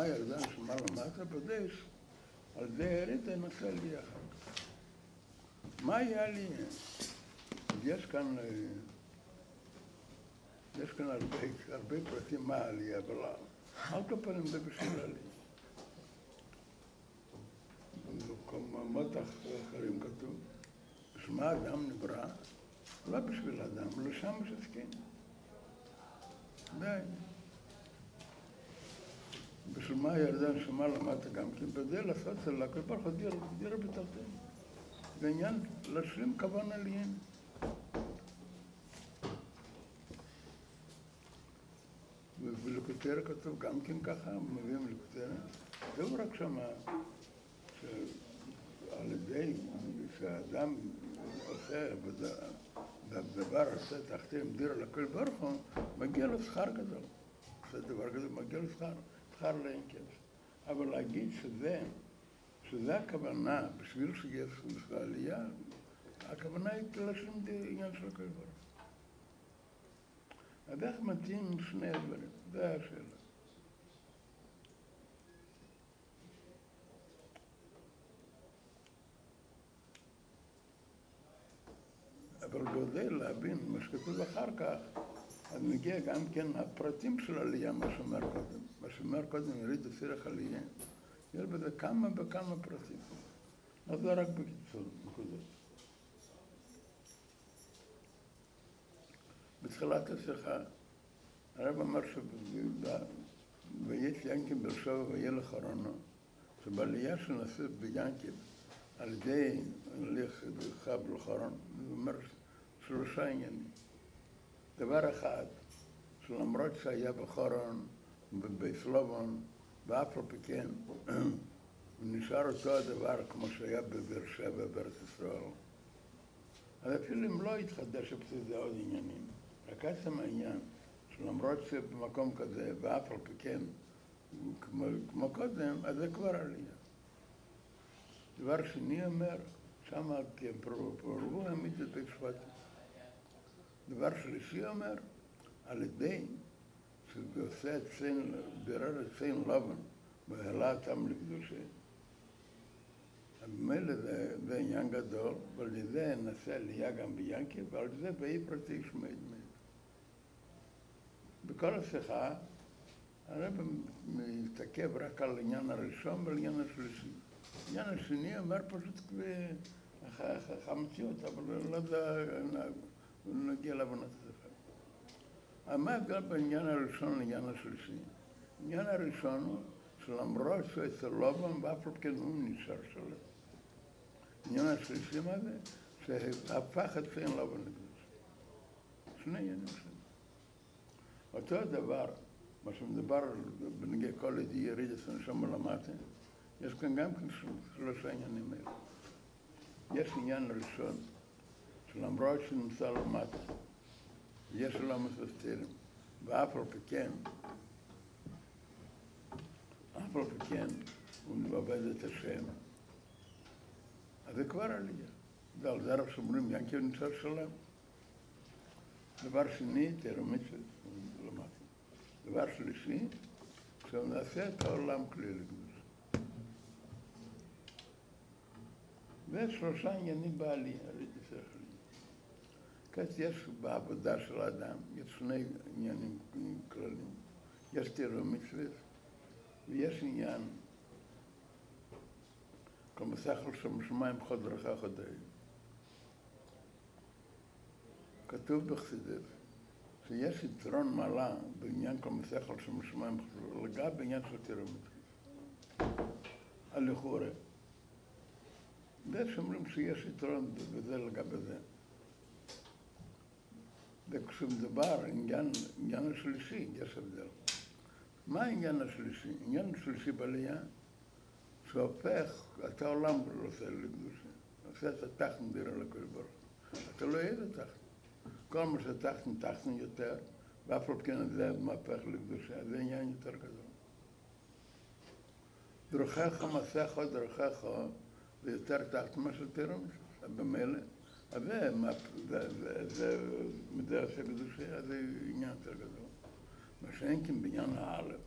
שמאי על זה שמר למטה פרדש, על זה הראיתי נקל לי אחר כך. מה היה לי? יש כאן הרבה פרטים מה עלי, אבל על כל פנים זה בשביל עלי. במקום מתח אחרים כתוב, שמה אדם נברא, לא בשביל אדם, לשם שסכין. די. בשביל מה ירדן שמה למטה גם כן, בזה לעשות צלע, כל פרח דיר בתחתן. זה עניין להשלים כוון עליהם. ולכותרת כתוב גם כן ככה, מביאים לכותרת. זהו רק שמה, שעל ידי שהאדם עושה בדבר עושה תחתים דיר לכל ברחון, מגיע לו שכר גדול. עושה דבר כזה, מגיע לו שכר לאין קץ. אבל להגיד שזה הכוונה, בשביל שיהיה סוג העלייה, הכוונה היא להשלים עניין של הכל ברחון. אז איך מתאים שני הדברים? זו השאלה. אבל בזה להבין מה שכתוב אחר כך, אז מגיע גם כן הפרטים של העלייה, מה שאומר קודם. מה שאומר קודם, יריד וסירך עלייה. יש בזה כמה וכמה פרטים. אז זה רק בקיצור, נקודות. בתחילת השיחה, הרב אמר שבבית ינקים ברשב"א וילך ארונו, שבעלייה שנעשית ביאנקים על ידי הליך חבל חרון, הוא אומר שלושה עניינים. דבר אחד, שלמרות שהיה בחרון ובסלובון, ואף על פי כן, נשאר אותו הדבר כמו שהיה בבאר שבע, בארץ ישראל. אז אפילו אם לא התחדש בזה עוד עניינים, רק עצם העניין, שלמרות שבמקום כזה, ואף על פי כן, כמו קודם, אז זה כבר עלייה. דבר שני אומר, שמה פרובו העמיד את בית שבטים. דבר שלישי אומר, על ידי שעושה בירר את ציין לבן, והעלה אותם לקדושה. במילא זה עניין גדול, ועל ידי נעשה עלייה גם ביאנקים, ועל ידי באי פרטי שמעיד מעיד. בכל השיחה, הרב מתעכב רק על העניין הראשון ועל העניין השלישי. העניין השני אומר פשוט חמציות, אבל לא נגיע להבנת הספר. מה ההבדל בעניין הראשון לעניין השלישי? העניין הראשון הוא שלמרות שאצל לובן ואף על כן הוא נשאר שלו. העניין השלישי מה זה? שהפך את ציין לובן לקדוש. שני עניינים שלנו. אותו דבר, מה שמדבר בנגיע כל ידי יריד את הנשום ולמטה, יש כאן גם שלושה עניינים האלה. יש עניין ראשון, שלמרות שנמצא למטה, יש לו מסתירים, ואף על פי כן, הוא מבעבד את השם. אז זה כבר עלייה. זה על דרך שאומרים, ינקי נשאר שלם. דבר שני, תרמית שלמטה. דבר שלישי, כשהוא נעשה את העולם כלי לקדוש. ושלושה עניינים בעלי, עליתי שכלי. כעת יש בעבודה של האדם, יש שני עניינים כללים. יש תירו מצוות, ויש עניין, כל מסכל שמשמיים חוד דרכה חודאים. כתוב בחסידות, שיש יתרון מעלה בעניין כל מסכל שמשמיים חוד דרכה, בעניין של תירו מצוות. הלכאורה. זה שאומרים שיש יתרון בזה לגבי זה. וכשמדבר עניין השלישי, יש הבדל. מה העניין השלישי? העניין השלישי בעלייה, שהופך, אתה עולם לא עושה לקדושה. עושה את התחתן דיר על הכל ברוך. אתה לא יהיה את התחתן. כל מה שתחתן, תחתן יותר, ואף על כן זה מהפך לקדושה. זה עניין יותר גדול. דרכך מסכו, דרכך, זה יותר תחת מה שתראה משהו, במילא. אז זה עושה קדושה, זה עניין יותר גדול. מה שאין כן בעניין האלף,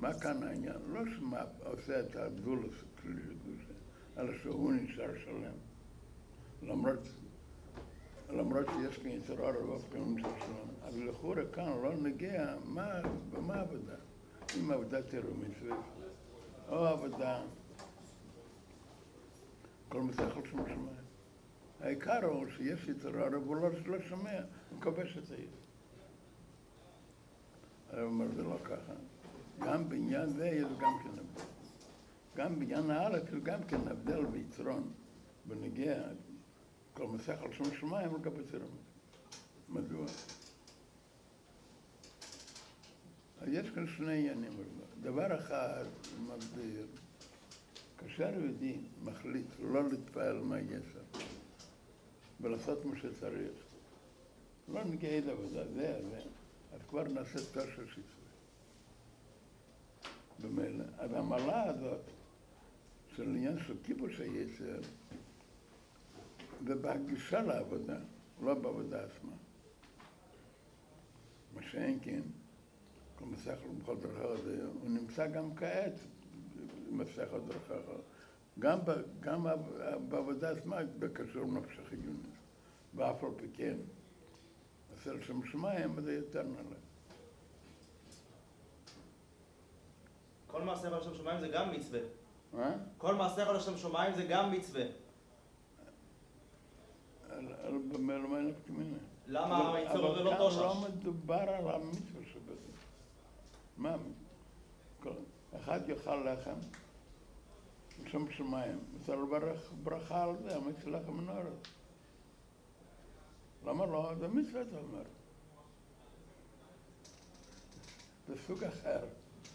Makananya, lots map of that Abdullah Kilikus, Alasahuni Sarsalem, Lamrat Yaskin Sarah of Kamsalam, Abdulahura Khan, Lonagea, Mabada, Imabdaterum, Avada, Kolmatakhosma. I carols, yes, it's a rather bullet, lots of men, capacity. I remember the Lokaha. Gambian there is Gamkin. Gambian Allah to Gamkin Abdel Vitron, Benegea, Commissar Sunsma and Capitrum. Madua. I just can slay any more. The Baraha Magdir Kasarudi Mahlit, Lolit Pal, my guesser. But I thought Mussetarius. One gate over there, then. כבר נעשית תשע שיצוי. במילא, אז המעלה הזאת של עניין של כיבוש היצר ובהגישה לעבודה, לא בעבודה עצמה. מה שאין כן, כל מסך בכל דרכה הזה, הוא נמצא גם כעת במסך הדרכה אחרת. גם בעבודה עצמה בקשור נפש החיונית, ואף על פי כן. There's some smile, but they eternally. Kol maaser al Shem Shomayim is gam mitzvah. Huh? Kol maaser al Shem Shomayim is gam mitzvah. Al-Bamel Ma'anaf K'mina. Lama Yitzur Avelo Toshash? לא מדובר על המצווה שבזה. מה? אחד יאכל לחם, שם שמיים. צריך לברך ברכה על זה, המצווה לחם נורת. למה לא? זה מצווה, אתה אומר. זה סוג אחר.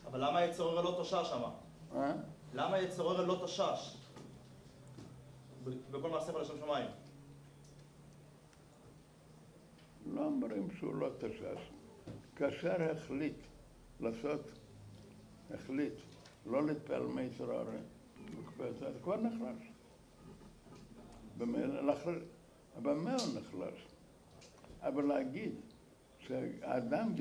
אבל למה יצורר לא תושש שמה? אה? למה יצורר לא תושש? בכל מעשה לשם שמיים. לא אומרים שהוא לא תושש. כאשר החליט לעשות, החליט לא להתפעל מיצרר, זה כבר נחלש. אבל מאוד נחלש. אבל להגיד שהאדם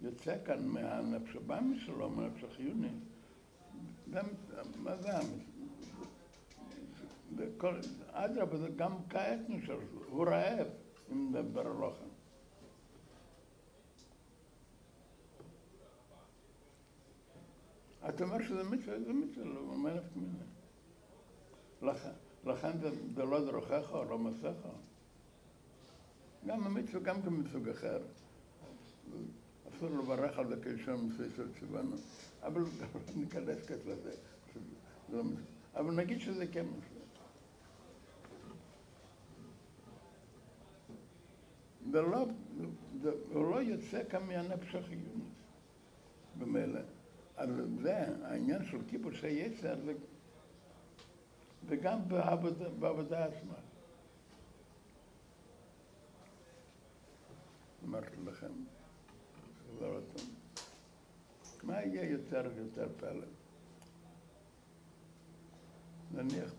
יוצא כאן מהנפש הבאמי שלו, מהנפש החיוני, מה זה האמי? אדרבה, זה גם כעת נשאר, הוא רעב, אם מדבר עליכם. אתה אומר שזה מצווה, זה מצווה, לא מנפק מנה. לכן זה לא דרוכך או לא מסך. גם המצווה, גם כמצוג אחר. אסור לברך על זה כשם מסויסר צבאנו. אבל ניכנס כת לזה. אבל נגיד שזה כן משהו. הוא לא יוצא כמהנפש החיונית. במילא. אז זה, העניין של כיבוש היצר, וגם בעבודה עצמה. אמרתי לכם, חברתם, מה יהיה יותר ויותר פעלה? נניח,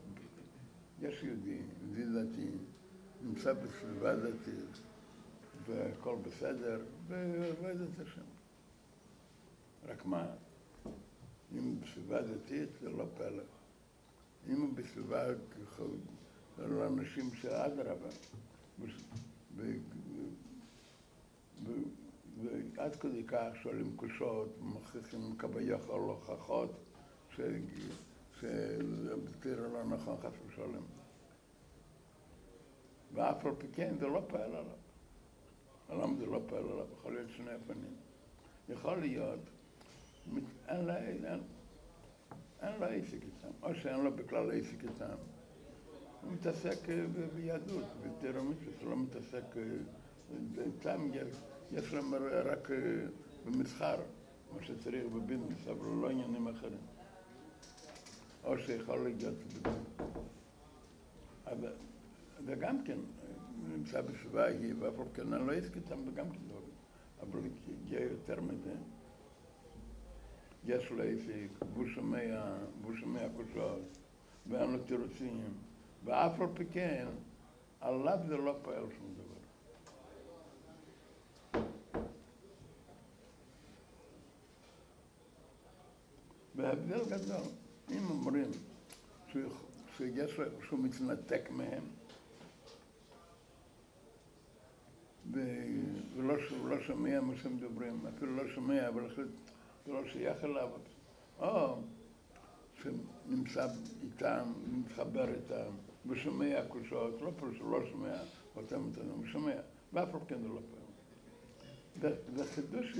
יש יהודי דתי, נמצא בסביבה דתית, והכל בסדר, ועובד את השם. רק מה? אם בסביבה דתית זה לא פעלה. אם הוא בסביבה לאנשים שעד רבה, ועד כדי כך שואלים קושות, מכריחים כביכול או הוכחות, שזה בטיר לא נכון חס ושלום. ואף על פי כן זה לא פעל עליו. למה זה לא פעל עליו? יכול להיות שני הפנים. יכול להיות, אין לו עסק איתם, או שאין לו בכלל עסק איתם. הוא מתעסק ביהדות, בתירומית, הוא לא מתעסק איתם, יש להם רק במסחר, מה שצריך בביזנס, אבל לא עניינים אחרים. או שיכול להיות בביזנס. וגם כן, נמצא בסביבה היא, ואפור כן, אין לו עסק איתם וגם כן לא. אבל יהיה יותר מזה. יש לו עסק, והוא שומע קושות, ואין לו תירוצים, ואף על פי כן, עליו זה לא פועל שום דבר. וההבדל גדול, אם אומרים שהוא מתנתק מהם ולא שומע מה שמדברים, אפילו לא שומע, אבל זה לא שייך אליו, או שנמצא איתם, מתחבר איתם, ושומע קושיות, לא פשוט, לא שומע אותם איתנו, הוא שומע, ואף פעם כן זה לא פעם. זה חידוש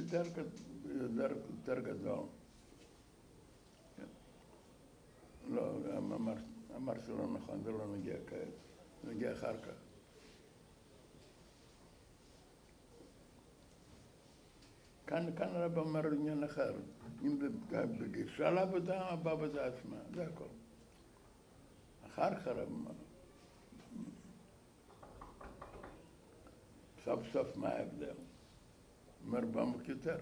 יותר גדול. לא, אמרתי לא נכון, זה לא נגיע כעת, זה נגיע אחר כך. כאן הרב אמר עניין אחר, אם זה בגישה לעבודה או בעבודה עצמה, זה הכל. אחר כך הרב אמר, סוף סוף מה ההבדל? אומר בעמוק יותר.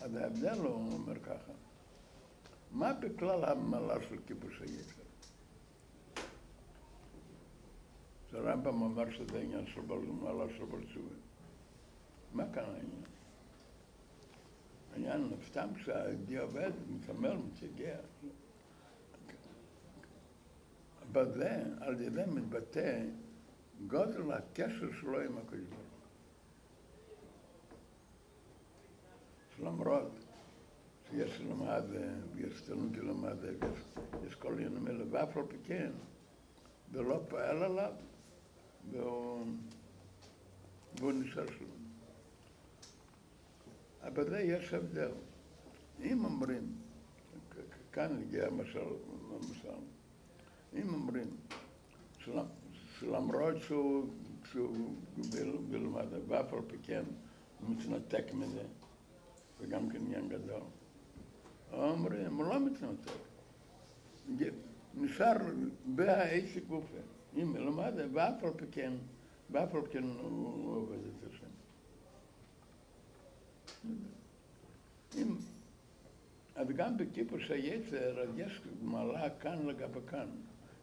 אז ההבדל לא אומר ככה. מה בכלל המעלה של כיבוש היצר? הרמב"ם אמר שזה עניין של מעלה של בר תשובה. מה כאן העניין? העניין סתם כשהדיעבד מתעמל, מתייגע. בזה, על ידי מתבטא גודל הקשר שלו עם הקדוש ברוך הוא. למרות שיש למד, ויש תלמוד למד, ויש כל עניינים אלה, ואף על פי כן, ולא פעל עליו, והוא נשאר שלו. אבל זה יש הבדל. אם אומרים, כאן הגיע המשל, אם אומרים, שלמרות שהוא בלמד, ואף על פי כן, הוא מתנתק מזה, וגם כן עניין גדול. אומרים, הוא לא מתנתק. נשאר בהעסק גופה. אם מלמד, ואף על פי כן, הוא עובד את השם. אז גם בכיבוש היצר, אז יש מעלה כאן לגבי כאן.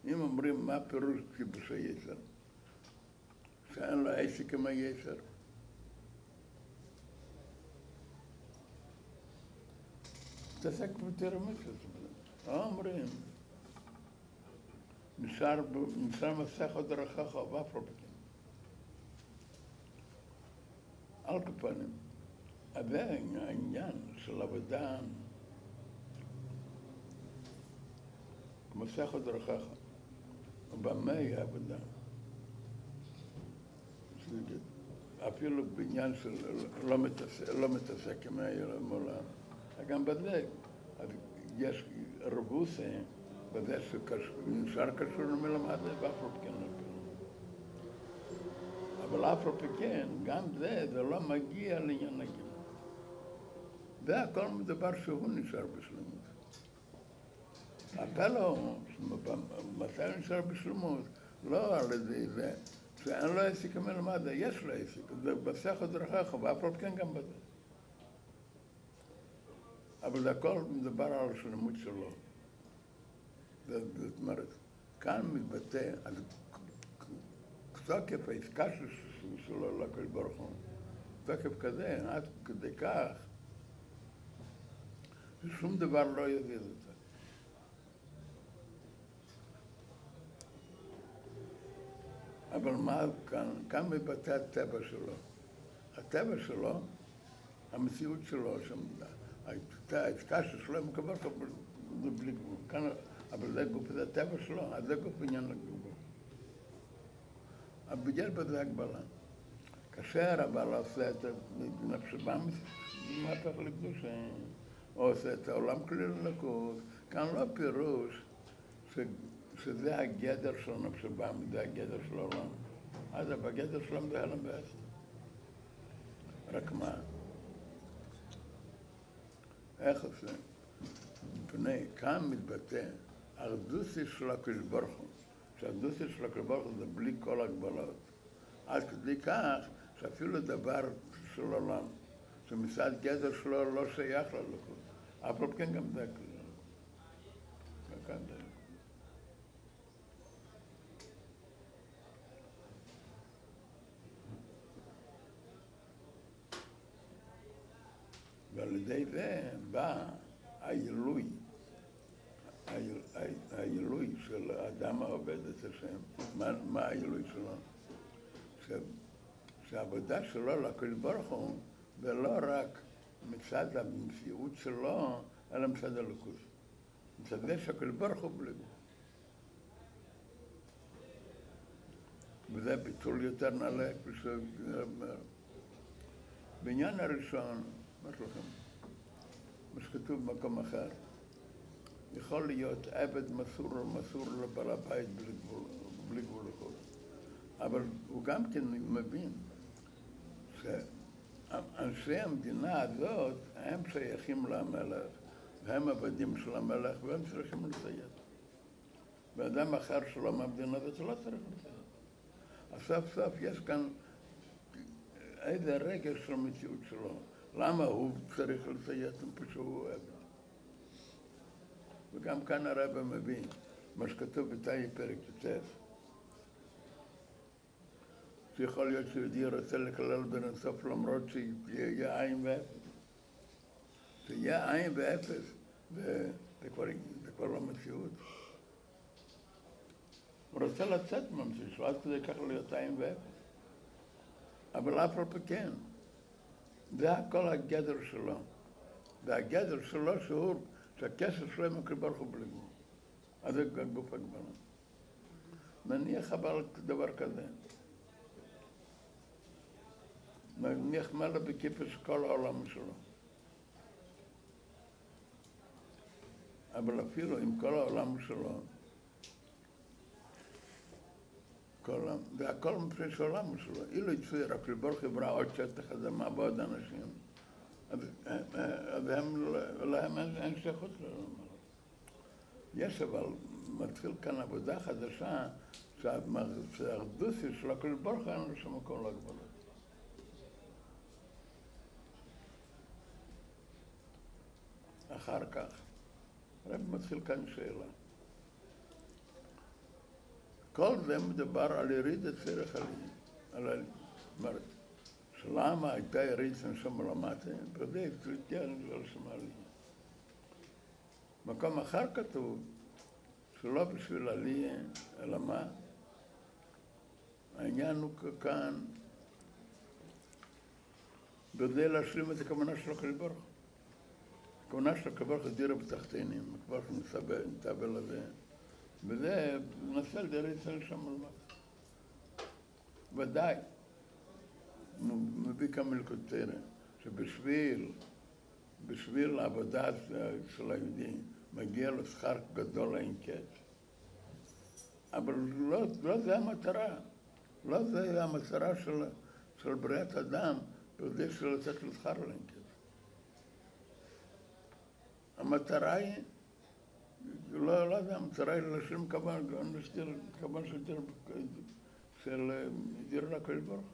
אם אומרים מה פירוש כיבוש היצר, שאין לו עסק עם היצר. תעסק בתרמית הזאת. אומרים, נשאר מסכת דרכך ואפרופקים. על כפנים. אבל העניין של עבודה, מסכת דרכך, במה היא עבודה? אפילו בעניין שלא מתעסק עם העולם, גם בזה, יש רבוסה בזה שנשאר קשור למלמד, ואפרופקן אפילו. אבל אפרופקן, גם זה, זה לא מגיע לעניין הגיל. זה הכל מדבר שהוא נשאר בשלמות. הפלא הוא, מתי הוא נשאר בשלמות? לא על ידי זה, שאין לו עסק מלמד, יש לו עסק, זה בסכת דרכך, ואפרופקן גם בזה. אבל זה הכל מדבר על השלמות שלו. זאת אומרת, כאן מתבטא על תוקף העסקה שלו לקדוש ברוך הוא. תוקף כזה, עד כדי כך, שום דבר לא יזיז אותה. אבל מה כאן? כאן מתבטא הטבע שלו. הטבע שלו, המציאות שלו, העסקה שלו עם הקדוש ברוך הוא בלי גבול. אבל זה גוף, זה הטבע שלו, אז זה גוף עניין לגבול. אבל יש בזה הגבלה. כאשר אבל עושה את נפשבם, מהפך לקדושה, או עושה את העולם כלי ללקות, כאן לא פירוש שזה הגדר של נפשבם, זה הגדר של העולם. אז בגדר שלם זה העולם בעצם. רק מה? איך עושה? מפני כאן מתבטא הרדוסי של הקדוש ברוך הוא, שהרדוסי של הקדוש ברוך הוא זה בלי כל הגבלות. עד כדי כך שאפילו דבר של עולם, שמצד גדר שלו לא שייך ללכות. אבל כן גם זה כלל. ועל ידי זה בא האלוהי, האלוהי של האדם העובד את השם, מה האלוהי שלו? שהעבודה שלו לקדוש ברוך הוא, ולא רק מצד המציאות שלו, אלא מצד הלוקוס. מצד זה שהקדוש ברוך הוא בלבו. וזה ביטול יותר נעלה, כפי שאומר. בעניין הראשון, מה שלכם? מה שכתוב במקום אחר, יכול להיות עבד מסור או מסור לבעל הבית בלי גבול הכל. אבל הוא גם כן מבין שאנשי המדינה הזאת הם שייכים למלך, והם עבדים של המלך, והם צריכים לציית. ואדם אחר שלא מהמדינה הזאת לא צריך לציית. אז סוף סוף יש כאן איזה רגש של המציאות שלו. למה הוא צריך לציית כשהוא אוהב? וגם כאן הרב מבין, מה שכתוב בתאי פרק י"ט, שיכול להיות שיהודי רוצה לכלל בן הסוף למרות שיהיה עין ואפס. שיהיה עין ואפס, זה כבר לא מציאות. הוא רוצה לצאת ממשיך, ואז כדי כך להיות עין ואפס. אבל אף רפא כן. זה הכל הגדר שלו. זה הגדר שלו שהכסף שלו עם הקדוש ברוך הוא בלי גבול. אז זה גוף הגבלה. נניח אבל דבר כזה. נניח מעלה בכיפס כל העולם שלו. אבל אפילו עם כל העולם שלו, זה הכל מפני שהעולם שלו. אילו יצאו רק לבור חברה עוד שטח אדמה ועוד אנשים, אז להם אין שייכות לעולם. יש אבל, מתחיל כאן עבודה חדשה שהאחדוסי של הקדוש ברוך הוא אין לו שום מקום להגבלות. אחר כך, הרב מתחיל כאן שאלה. כל זה מדבר על יריד הציר החלילי. אומרת, שלמה הייתה יריד שם למטה, וזה יפצליתי על שמעלי. מקום אחר כתוב, שלא בשביל עלי, אלא מה? העניין הוא כאן, וזה להשלים את הכוונה של הקדוש ברוך הוא. הכוונה של הקדוש ברוך הוא דירה בתחתינים, כבר נתבל הזה. וזה מנסה לדעת שם על מה. ודאי, מביא כמה לכותרת, שבשביל העבודה של היהודים מגיע לו שכר גדול אין קץ. אבל לא זה המטרה. לא זה המטרה של בריאת אדם, כדי שלתת לו שכר אין קץ. המטרה היא לא יודע, המטרה היא לשלם כמובן של דיר לקדוש ברוך הוא.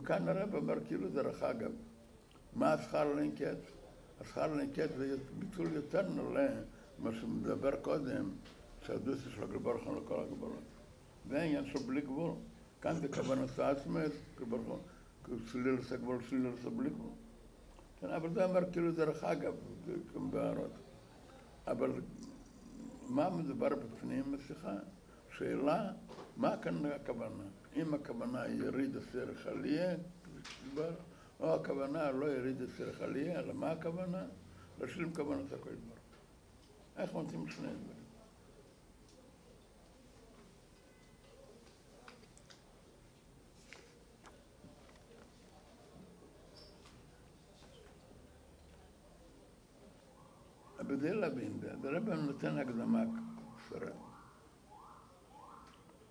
וכאן הרב אומר כאילו דרך אגב, מה השכר לנקט? השכר לנקט זה ביטול יותר נעלה מה שמדבר קודם, שהדוס של הקדוש ברוך הוא לכל הגבולות. זה העניין של בלי גבול. כאן זה כוונתה עצמית, סליל עושה גבול, סליל עושה בלי גבול. אבל זה אומר כאילו דרך אגב, כמו בהערות. אבל מה מדובר בפנים השיחה? שאלה, מה כאן הכוונה? אם הכוונה יריד הסיר חליה, או הכוונה לא יריד הסיר חליה, אלא מה הכוונה? לשלם כוונת הכל דבר. איך מוצאים שני דברים? כדי להבין זה, הרב נותן הקדמה קצרה.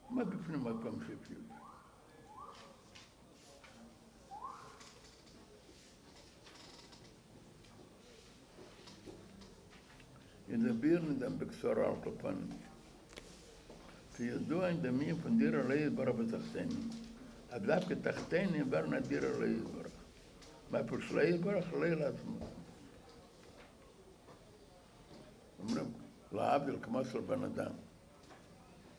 מה בפנים הפעם שפיות? ידבר נדם בקצרה על כלפנים. שידוע נדמי פנדיר עלי ידברך בתחתינים. עדיו כתחתינים בר נדיר עלי ידברך. מה פרש לי ידברך? לי לעצמו. אומרים, להבדיל כמו של בן אדם.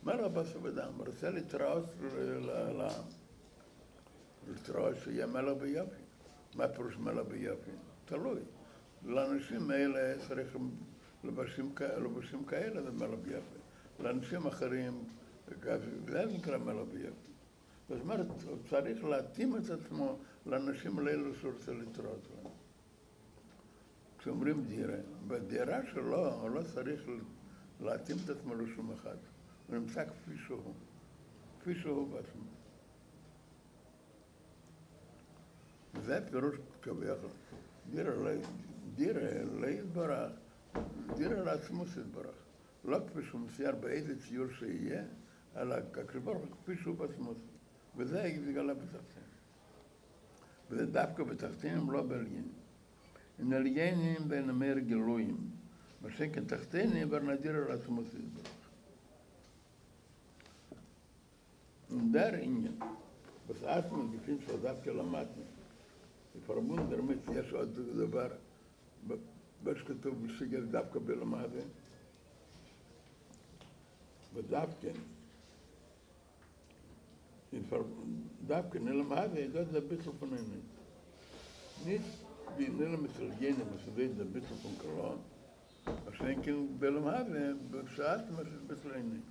מה רבה של בן אדם? הוא רוצה להתראות לעם. יתראה שיהיה מלא ביפי. מה פירוש מלא ביפי? תלוי. לאנשים האלה צריך לבשים כאלה זה מלא ביפי. לאנשים אחרים, זה נקרא מלא ביפי. זאת אומרת, הוא צריך להתאים את עצמו לאנשים האלה שהוא רוצה להתראות להם. כשאומרים דירה, בדירה שלו הוא לא צריך להתאים את עצמו לשום אחד. הוא נמצא כפי שהוא. כפי שהוא בעצמו. זה פירוש כביכול. דירה לא יתברך, דירה לעצמו יתברך. לא כפי שהוא מצייר באיזה ציור שיהיה, אלא כשברוך כפי שהוא בעצמו. וזה יתגלה בתחתינים. וזה דווקא בתחתינים, לא בעליינים. אם עליינים בין אמר גילויים, מה שכן תחתינים, ברנדיר על עצמו יתברך. נדר עניין. בשעת מנגיפים שדווקא למדנו. לפרמון דרמית יש עוד דבר, בשכתוב בשגל דווקא בלמדה. ודווקא. דווקא נלמדה ידעת לביטל פוננית. נית נלמדת לגיינם מסודי לביטל פונקלון, אשן כן בלמדה בשעת מביטל עינית.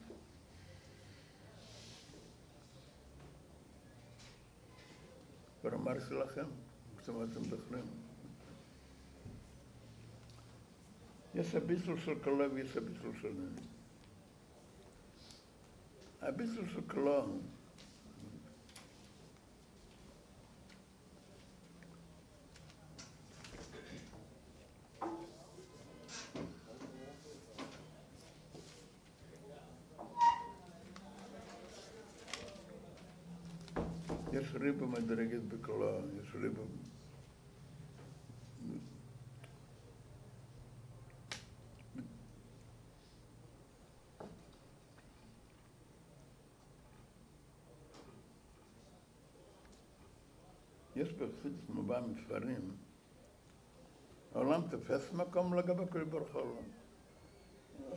ברמר שלכם, כשאתם מדברים. יש הביטל של קלו ויש הביטל של נית. הביטל של קלו יש ריבה מדרגת בקלו, יש ריבה... יש בחסידות מבע מספרים, העולם תופס מקום לגבי הקדוש ברוך הוא.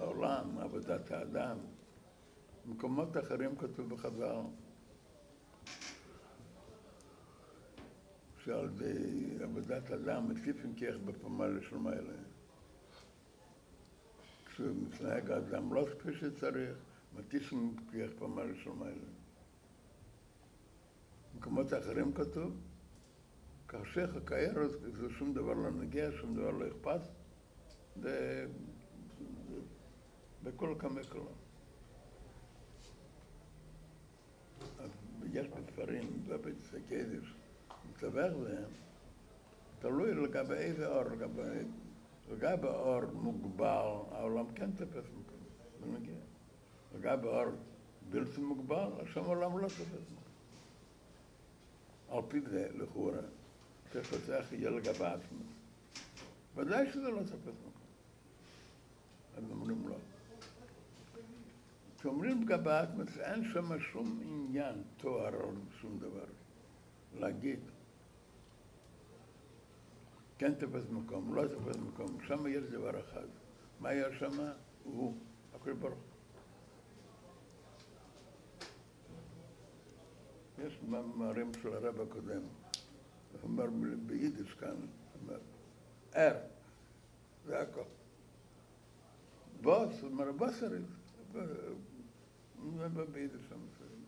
העולם, עבודת האדם, במקומות אחרים כתוב בחז"ל. שעל ידי עבודת אדם מציפים כך בפעמה לשלמה אליהם. כשהוא מתנהג האדם לא כפי שצריך, מטיסים כך פעמה לשלמה אליהם. במקומות האחרים כתוב, כאשר הקהיר זה שום דבר לא נגיע, שום דבר לא אכפת, בכל כמה כלום. יש בספרים, בבית הקדש, מצווח זה, תלוי לגבי איזה אור, לגבי אור מוגבל, העולם כן תפס מקום, זה מגיע. לגבי אור בלתי מוגבל, השם העולם לא תפס מקום. על פי זה, לכאורה, כשפצח יהיה לגבי עצמו. ודאי שזה לא תפס מקום. אז אומרים לא. כשאומרים לגבי עצמו, אין שם שום עניין, תואר או שום דבר. להגיד, כן תפס מקום, לא תפס מקום, שם יש דבר אחד. מה היה שם? הוא, הכל ברוך. יש מאמרים של הרב הקודם, הוא אומר ביידיש כאן, הוא אומר, ער, זה הכל. בוס, הוא אומר, בוסרית, זה ביידיש המסורים.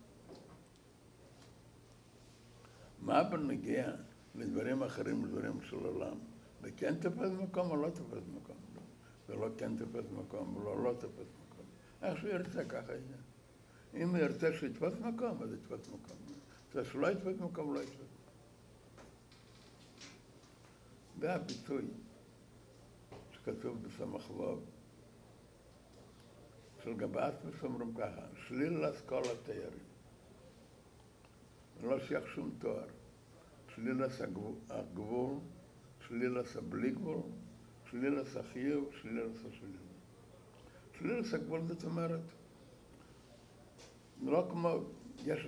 מה בנגיע לדברים אחרים, לדברים של עולם? וכן תפס מקום או לא תפס מקום? ולא כן תפס מקום ולא לא תפס מקום. איך שהוא ירצה ככה יהיה. אם הוא ירצה שיתפס מקום, אז יתפס מקום. זה שלא יתפס מקום, לא יתפס מקום. זה הביטוי שכתוב בסמך ווב. של גבעת מסומרים ככה, שליל לסקול התיירים. לא שייך שום תואר. שלילס הגבול, שלילס הבלי גבול, שלילס החיוב, שלילס השלילה. שלילס הגבול זאת אומרת, לא כמו, יש,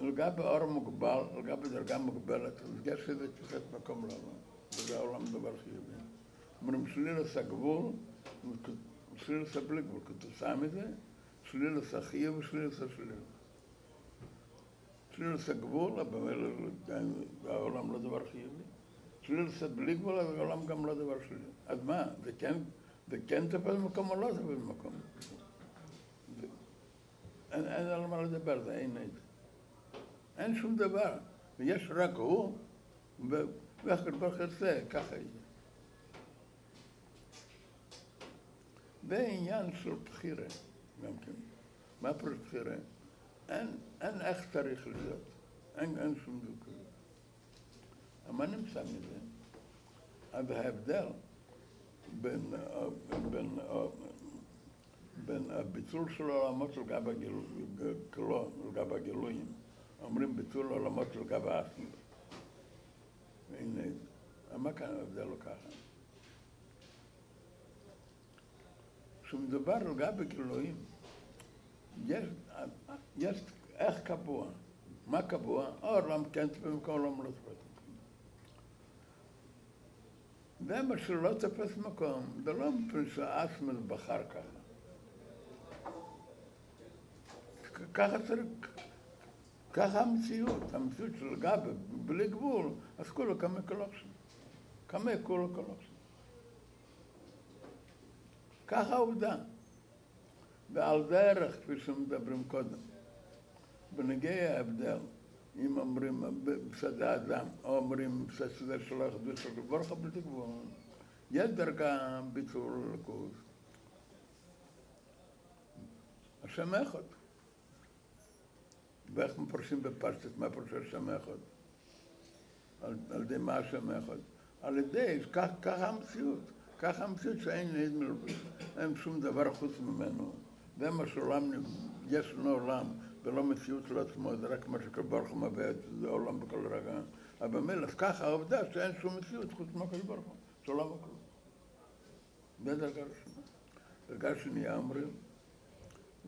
לגבי אור מוגבל, לגבי דרגה מוגבלת, יש שזה תפס מקום לעולם. וזה העולם דבר חיובי. אומרים שלילס הגבול, שלילס הבלי גבול, כתוצאה מזה, שלילס החיוב, שלילס השלילה. שלילס הגבול, העולם לא דבר חיובי. שלילס בלי גבול, העולם גם לא דבר שלילי. אז מה? זה כן תפס במקום או לא תפס במקום? אין על מה לדבר, זה אין איזה. אין שום דבר. ויש רק הוא, ואחר כך יצא, ככה יהיה. זה עניין של בחירה, גם כן. מה פרוש בחירה? אין איך צריך להיות, אין שום דבר כזה. אבל מה נמצא מזה? אז ההבדל בין הביטול של העולמות לגבי הגילויים. אומרים ביטול העולמות לגבי האחים. הנה, מה כאן ההבדל הוא ככה? כשמדובר לגבי גילויים, יש איך קבוע, מה קבוע? העולם כן תפס במקום, העולם לא תפס במקום. זה מה שלא תפס במקום, זה לא מפני שהעצמס בחר ככה. ככה המציאות של גבי, בלי גבול, אז כולו קמא קלוקשן. קמא כולו קלוקשן. ככה העובדה. ועל דרך, כפי שמדברים קודם, בנגיע ההבדל, אם אומרים בשדה האדם, או אומרים בשדה של החדוש של ברוך בלתי גבול, יש דרכה ביצור ללכות. השם אחד. ואיך מפרשים בפשטות, מה פרשו השם אחד? על ידי מה השם אחד? על ידי, ככה המציאות. ככה המציאות שאין שום דבר חוץ ממנו. זה מה שעולם, יש לנו עולם, ולא מציאות של עצמו, זה רק מה שקבורך מביא את זה עולם בכל רגע. אבל מלך, ככה העובדה שאין שום מציאות חוץ מהקבורך, שעולם הכל. זה דרגה ראשונה. דרגה שנייה אומרים,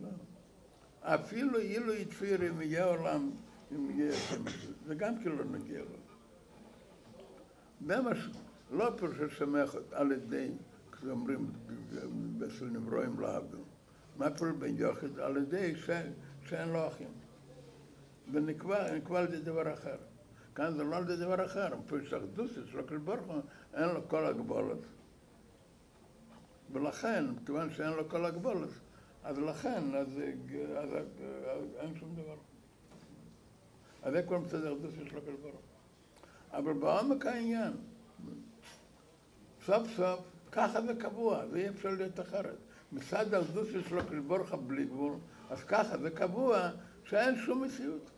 לא. אפילו אילו יציר אם יהיה עולם, אם יהיה שם, זה גם כאילו נגיע לו. זה מה ש... לא פרשת שמחת על ידי, כשאומרים, אצל נברואים להבדיל, מה פרשת בן יוחד? על ידי שאין לו אחים. ונקבע על ידי דבר אחר. כאן זה לא על ידי דבר אחר, פרשת דוסית של הקדוש ברוך הוא, אין לו כל הגבולת. ולכן, כיוון שאין לו כל הגבולת, אז לכן, אז אין שום דבר. אז זה כבר בסדר דוסית של הקדוש ברוך הוא. אבל בעומק העניין, סוף סוף, ככה זה קבוע, זה אי אפשר להיות אחרת. מצד הזדוסי שלו כלבורך בלי גבול, אז ככה זה קבוע שאין שום מציאות.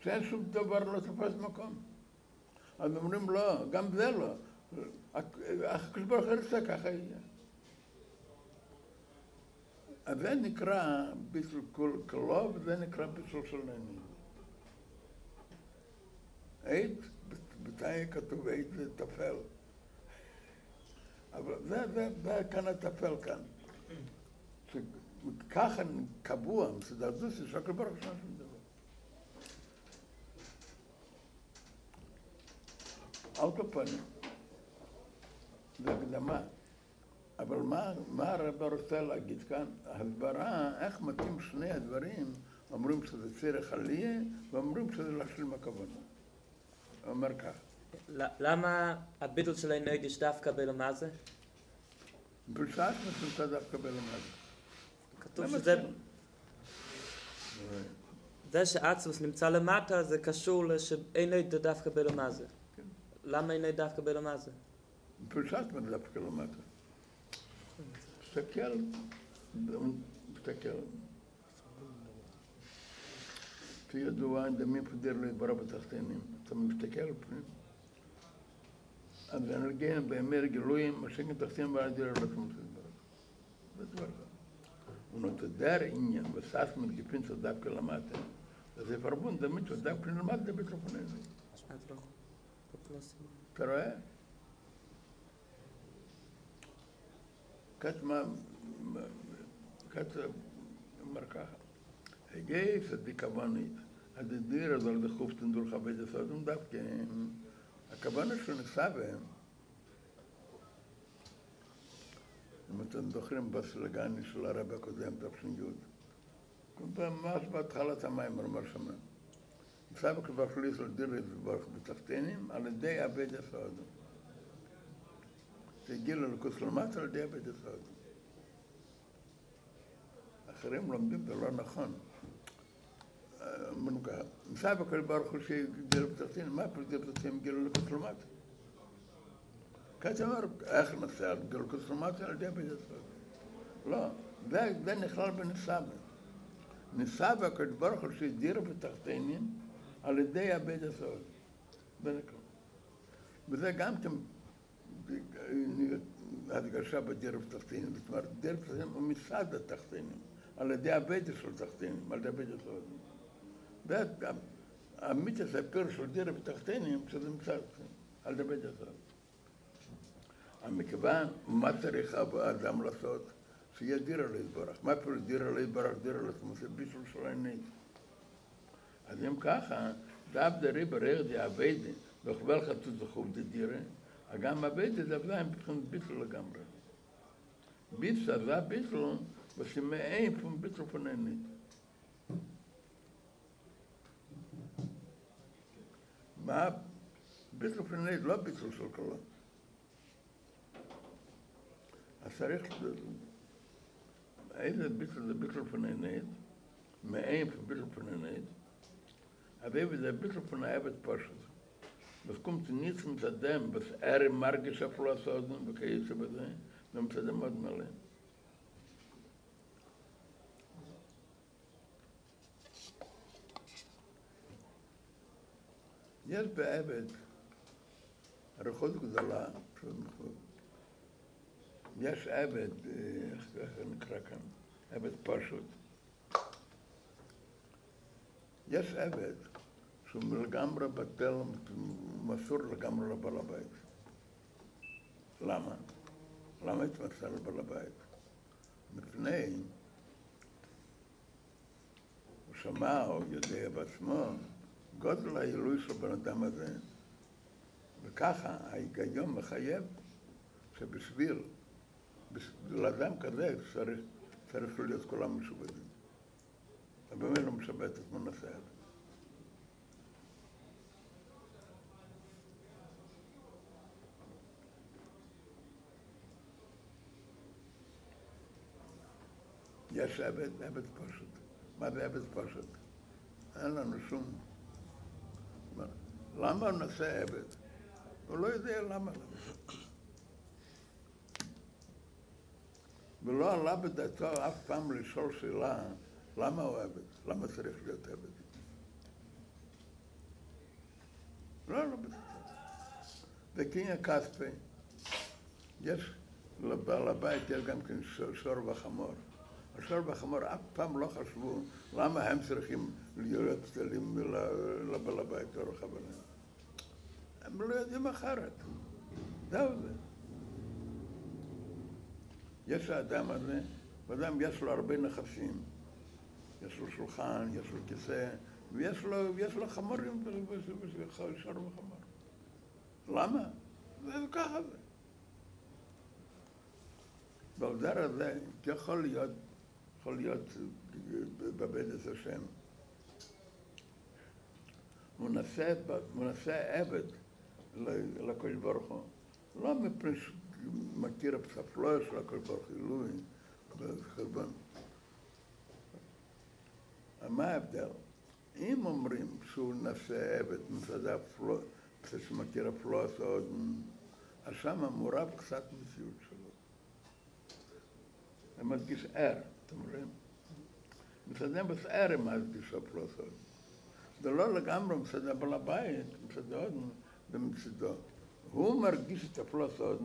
שאין שום דבר לא תופס מקום. אז אומרים לא, גם זה לא. הכלבורך הרצה ככה יהיה. אז זה נקרא ביטול כולו, וזה נקרא ביטול של נעימים. היית? בתאי כתוב היית לטפל. אבל זה כאן הטפל כאן. ככה קבוע, מסדר דוסי, שקל ברוך שם שם דבר. אוטופנים, זה הקדמה. אבל מה הרבה רוצה להגיד כאן? ההדברה, איך מתאים שני הדברים, אומרים שזה צריך עליה, ואומרים שזה להשלים הכוונה. הוא אומר ככה. למה הביטול של העינוי יש דווקא בלמה זה? בשעת מסותה דווקא בלמה זה. כתוב שזה... זה שעצמוס נמצא למטה זה קשור לעינוי דווקא בלמה זה. למה עינוי דווקא בלמה זה? בשעת מסותה דווקא למטה. תסתכל, תסתכל. שידוע דמי פודר להתברא בתחתינים. אתה מסתכל על פנים. אז אנרגיה באמר גילויים, משקים תחתינים ועדיר על עצמות להתברא. זה דבר כך. ונתדר עניין וסעס מתגיפין צדק כלמטה. אז יפרבון דמי צדק כלמטה דבי תלפונן. אתה רואה? כת אמר ככה. הגי סדיקבנית, הדדיר הזה על דחוף תנדול חבד יסודם דווקא, הכוונה שנכסה בהם, אם אתם זוכרים בסלגני של הרב הקודם, תפשניות, ממש בהתחלת המים, רמר שמם. סבק והחליס לדיר את בתחתינים על ידי עבד הסעודים. זה הגיע ללכוסלמת על ידי עבד הסעודים. אחרים לומדים ולא נכון. אמרנו ככה, סבק והחליס שגדיר בתחתינים, מה פרדיר בתחתינים הגיע ללכוסלמת? כעת אמר, איך נעשה? גלכוסלמת על ידי עבד הסעודים. לא, זה נכלל בנסאבה. נסאבה, הקדוש ברוך הוא שהדיר בתחתינים על ידי עבד הסעודים. וזה גם הדגשה בדיר בתחתינים, זאת אומרת, דיר בתחתינים הוא מסעד התחתינים, על ידי עבד של תחתינים, על ידי עבד הסעודים. וגם המיתוס הפיר של דיר בתחתינים, שזה מסעד, על ידי עבד הסעודים. המכיוון, מה צריך האדם לעשות? שיהיה דיר עלי דברך. מה פרק דיר עלי דברך, דיר עלי דברך, זה בישול של העיניים. אז אם ככה, דאב דרי ברר די עבדי, וחבל חצות זכוב די דירה, גם עבדי דבלה הם פתחים בישול לגמרי. בישול, זה בישול, ושמאי פום בישול פוננית. מה? בישול פוננית לא בישול של כלל. אז צריך... איזה ביטל זה ביטל פננית, מאין ביטל פננית, אבל זה ביטל פנאבת פשוט. וסקום תניץ מצדם, בסערי מרגיש אפלו הסעודים וכייסה בזה, ומצדם עוד מלא. יש בעבד ריחות גדולה, פשוט מחלוק. יש עבד, איך נקרא כאן, עבד פשוט. יש עבד שהוא לגמרי בטל, מסור לגמרי לבעל הבית. למה? למה התמסר לבעל הבית? מפני, הוא שמע או יודע בעצמו, גודל העילוי של בן אדם הזה. וככה ההיגיון מחייב שבשביל לאדם כזה צריך להיות כולם משובדים. אבל באמת לא משבט את מנסה. יש עבד פשוט. מה זה עבד פשוט? אין לנו שום... למה הוא נעשה עבד? הוא לא יודע למה. ולא עלה בדעתו אף פעם לשאול שאלה, למה הוא עבד? למה צריך להיות עבד? לא בדעתו. וכי הכספי, יש לבעל הבית, יש גם כן שור וחמור. השור וחמור אף פעם לא חשבו למה הם צריכים להיות פתלים לבעל הבית או לחברים. הם לא יודעים אחרת. זהו זה. יש האדם הזה, ואדם יש לו הרבה נכסים. יש לו שולחן, יש לו כיסא, ויש לו חמורים ושור וחמור. למה? זה ככה זה. בעודר הזה יכול להיות בבית את השם. הוא נעשה עבד לקדוש ברוך הוא. לא מפריש. מכיר הפספלויה של הכל בר חילוי, בחרבן. מה ההבדל? אם אומרים שהוא נעשה עבד, מצדה הפלויה, כפי שמכיר הפלויה סעוד, אז שם המורב קצת מציאות שלו. אני מדגיש ער, אתם רואים? מצדה בסער הם מדגיש הפלויה סעוד. זה לא לגמרי מצדה בעל הבית, מצדה עוד ומצדו. הוא מרגיש את הפלויה סעוד,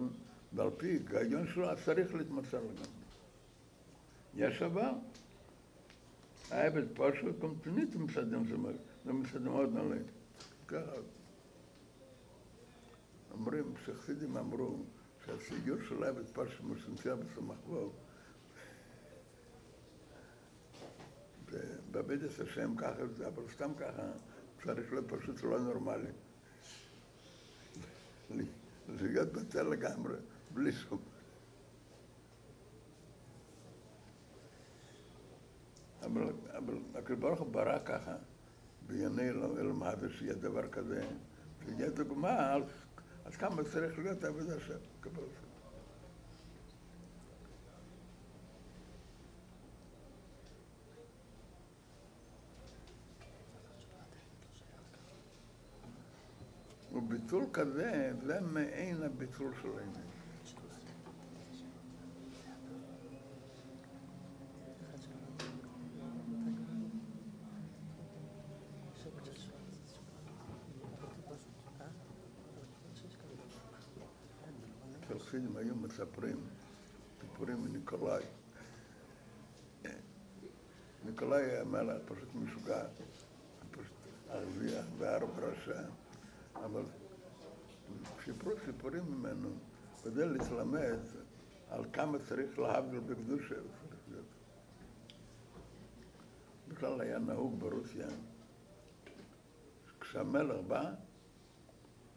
ועל פי היגיון שלו, אז צריך להתמצא לגמרי. יש אבל, העבד פשוט, קומטנית מסעדים זמר, ומסעדים עוד נעלה. ככה. אומרים, שחסידים אמרו, שהסיגור של העבד פשוט מושמציה בסמכבו, בבית את השם ככה, אבל סתם ככה, צריך להיות פשוט לא נורמלי. להיות בצל לגמרי. בלי שום. אבל הקדוש ברא ככה, בענייני למוות שיהיה דבר כזה, שיהיה דוגמה, אז כמה צריך להיות העבודה של הקדוש ברוך הוא. וביטול כזה, זה מעין הביטול של האמת. כשהחסידים היו מספרים סיפורים מניקולאי. ניקולאי היה מלך פשוט משוגע, פשוט הרוויח והרב רשע, אבל סיפרו סיפורים ממנו כדי להתלמד על כמה צריך להבדיל בקדושה. בכלל היה נהוג ברוסיה, כשהמלך בא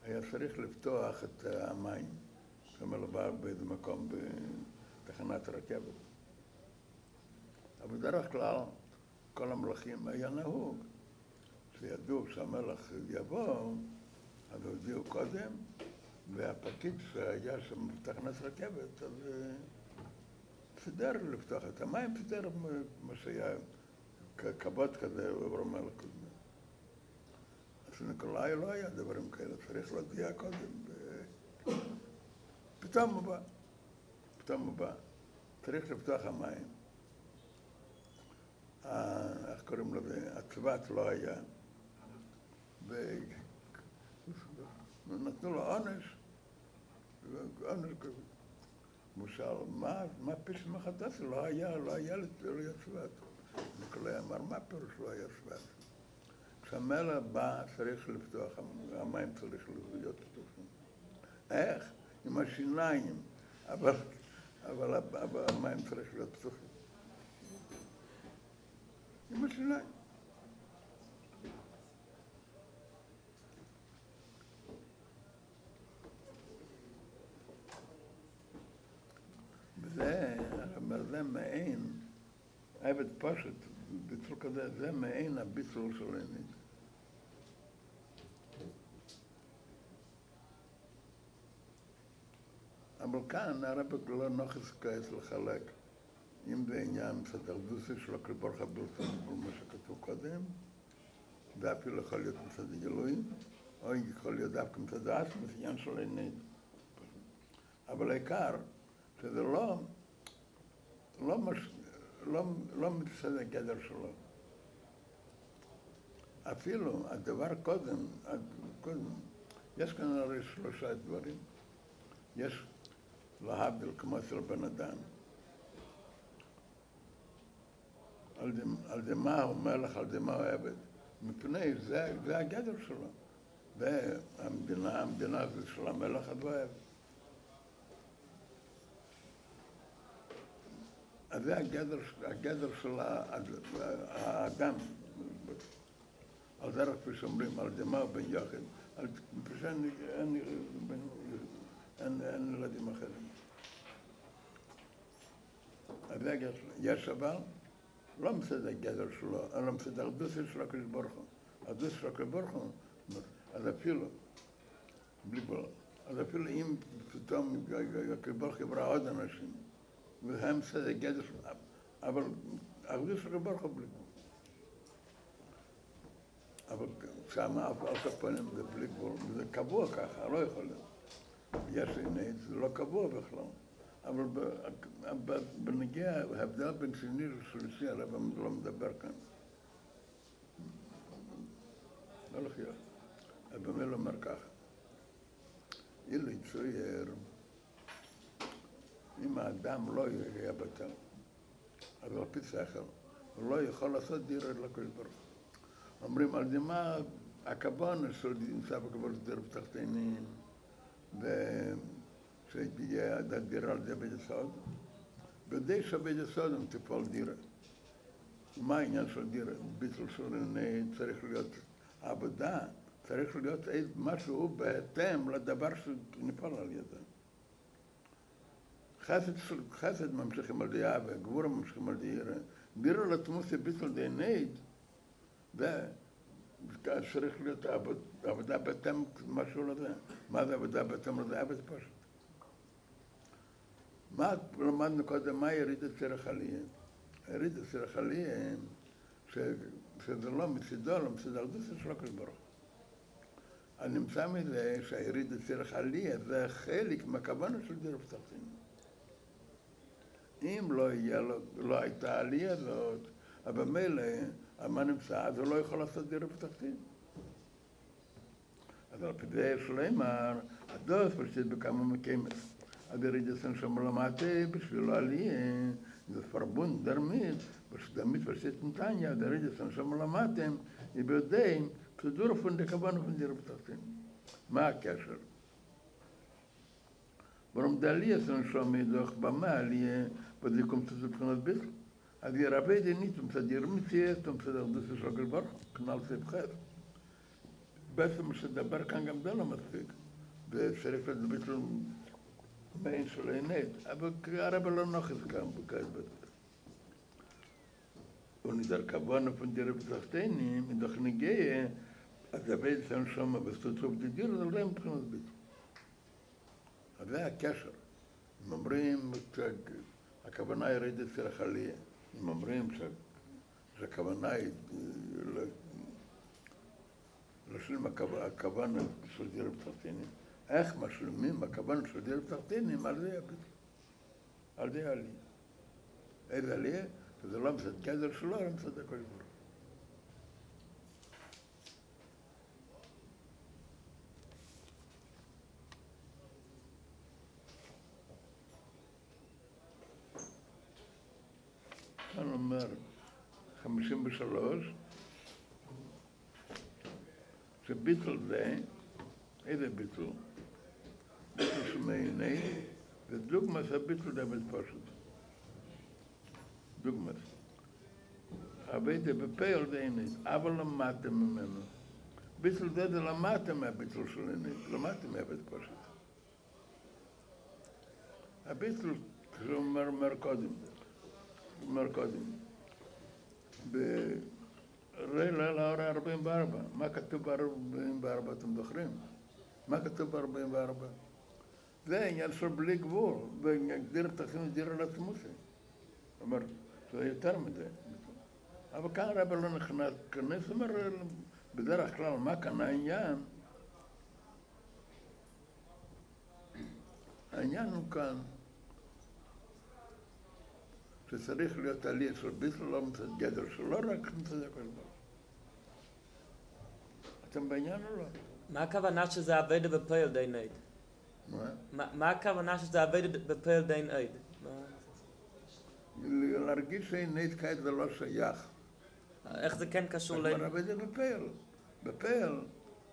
היה צריך לפתוח את המים, כשהמלך בא באיזה מקום בתחנת רכבת. אבל בדרך כלל כל המלכים היה נהוג, שידעו שהמלך יבוא, אז הודיעו קודם, והפקיד שהיה שם בתחנת רכבת, אז סידר לפתוח את המים, סידר מה שהיה כבוד כזה, הוא אומר לקודמי. אז ניקולאי לא היה דברים כאלה, צריך להודיע קודם. פתאום הוא בא, צריך לפתוח המים. איך קוראים לזה? הצוות לא היה. נתנו לו עונש, הוא שאל, מה פירוש מחדש? לא היה, צוות. ניקולאי אמר, מה פירוש לא היה צוות? כשהמלך בא, צריך לפתוח, המים צריך להיות פתוחים. איך? עם השיניים, אבל המים צריך להיות פתוחים. עם השיניים. זה מעין, עבד פשט, ביטול כזה, זה מעין הביטול של האמת. אבל כאן הרב לא נוחס כעס לחלק, אם בעניין סדרדוסי של הקדוש ברוך הוא כל מה שכתוב קודם, ואפילו יכול להיות מצד הגילוי, או יכול להיות דווקא מצד העצמי, עניין של האמת. אבל העיקר, שזה לא מצד הגדר שלו. אפילו הדבר קודם, יש כאן הרי שלושה דברים. יש להבדיל כמו של בן אדם. על ידי מה הוא מלך, על ידי מה הוא עבד. מפני זה הגדר שלו. והמדינה זה של המלך והעבד. אז זה הגדר של האדם. על זה רק כשאומרים, על ידי מה הוא בן יחיד. מפני שאין בן יחיד. אין ילדים אחרים. הבגר יש אבל, לא מסדר גדר שלו, אלא מסדר דוסי של הקדוש ברוך הוא. הדוסי של הקדוש ברוך הוא, אז אפילו, בלי בלב, אז אפילו אם פתאום הקדוש ברוך הוא יברא עוד אנשים, והם מסדר גדר שלו, אבל הדוסי של הקדוש ברוך הוא בלי בלב. אבל שם על כפנים זה בלי בלב, זה קבוע ככה, לא יכול להיות. יש עינית, זה לא קבוע בכלל, אבל בנגיעה, ההבדל בין שני לשלישי, הרב לא מדבר כאן. לא לחיות. הבמה לומר ככה. אילו יצויר, אם האדם לא יהיה בטל, אבל על פי שכל, הוא לא יכול לעשות דירה לקדוש ברוך הוא. אומרים, על דמה הכוונה שנמצא בקבלת דירה בתחתינים, ושתהיה הדירה על ידי בית יסוד, בידי שבית יסוד הם תפעל דירה. מה העניין של דירה? ביטול שורני צריך להיות עבודה, צריך להיות משהו בהתאם לדבר שנפעל על ידה. חסד ממשיכים על דירה, וגבורה ממשיכים על דירה, بيروا للتموس في بيتهم ده نيد ده بتاع شرخ ليت أبد أبدا بتم ما شو لده ماذا أبدا بتم لده أبد باشد ما لما نقدر ما يريد السرخلية يريد السرخلية سيد الله مسدالهم مسدالدس شلك البرق أنا مسامي ذا شيريد السرخلية ذا خالك ما كبرنا شو درب تقطين אם לא הייתה העלייה הזאת, אבל מילא, מה נמצא, אז הוא לא יכול לעשות דירה פתחתית. אז על פי זה שלאמר, הדוס פרשית בכמה מקיימת. הדריג'סן שם למעטה בשביל העלייה, זה פרבון דרמית, בשדמית פרשית נתניה, הדריג'סן שם למעטה, היא ביודעים, פסדור פונדקבן ופנדירה פתחתית. מה הקשר? برم دلیل سنشامی دخ با مالیه بدی کم تزبکند بیش ادی رابطه نیتم صدیر میشه تم صدق دست شکل بار کنال سیب خیر بس مشتبه بار کنگم دلم اتفاق به شرکت بیشتر میشله نید اما عرب لر نخست کم بکار بده اونی در کبان فندیر بسختنی میدخ نگیه ادبیت سنشام بستوب دیگر دلم کند بیش هذا كشر، ممرين شق، الكبناء يريد في الخلية، ممرين شق، الكبناء لشلم الكبناء سدير بترتيني، أخ مشلمين الكبناء سدير بترتيني مالذي أبد، هذا لي، إذا لي هذا لمسة كذا شلون لمسة كل مرة. אני אומר, 53, שביטל זה, איזה ביטל? ביטל שמעייני, זה דוגמס הביטל דוד פשוט. דוגמס. הביטל בפייל זה עינית, אבל למדתם ממנו. ביטל זה זה למדתם מהביטל של עינית, למדתם מהבית פשוט. הביטל, כשאומר קודם, מרקודים. ברילה להורא 44. מה כתוב ב-44 אתם זוכרים? מה כתוב ב-44? זה העניין של בלי גבול, וגדיר תכין דירה לתמוסי. אמר, זה יותר מדי. אבל כאן רבי לא נכנס, כנס אומר, בדרך כלל, מה כאן העניין? העניין הוא כאן, שצריך להיות עלייה של ביטל, לא מצד גדר שלו, רק מצד הכל בו. אתם בעניין או לא? מה הכוונה שזה עבד בפועל דין עד? מה? מה הכוונה שזה עבד בפועל דין עד? להרגיש שאין עד כעת זה לא שייך. איך זה כן קשור ל... אבל עבד בפועל. בפועל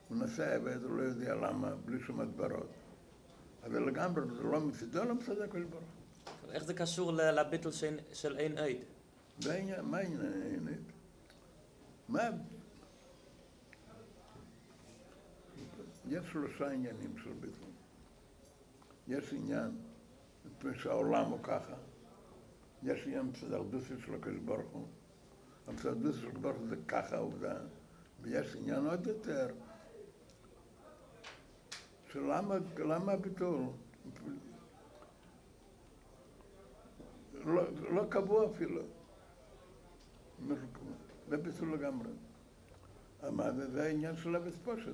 הוא נעשה עבד, הוא לא יודע למה, בלי שום הדברות. אבל לגמרי זה לא מצדו, לא מצד הכל בו. איך זה קשור לביטל של אין עד? מה אין עד? מה? יש שלושה עניינים של ביטל. יש עניין, מפני שהעולם הוא ככה. יש עניין בסדרדוסי של הקדוש ברוך הוא. בסדרדוסי של הקדוש ברוך הוא זה ככה עובדה. ויש עניין עוד יותר. שלמה הביטול? לא קבוע אפילו. זה ביטול לגמרי. אבל זה העניין של הבספושת.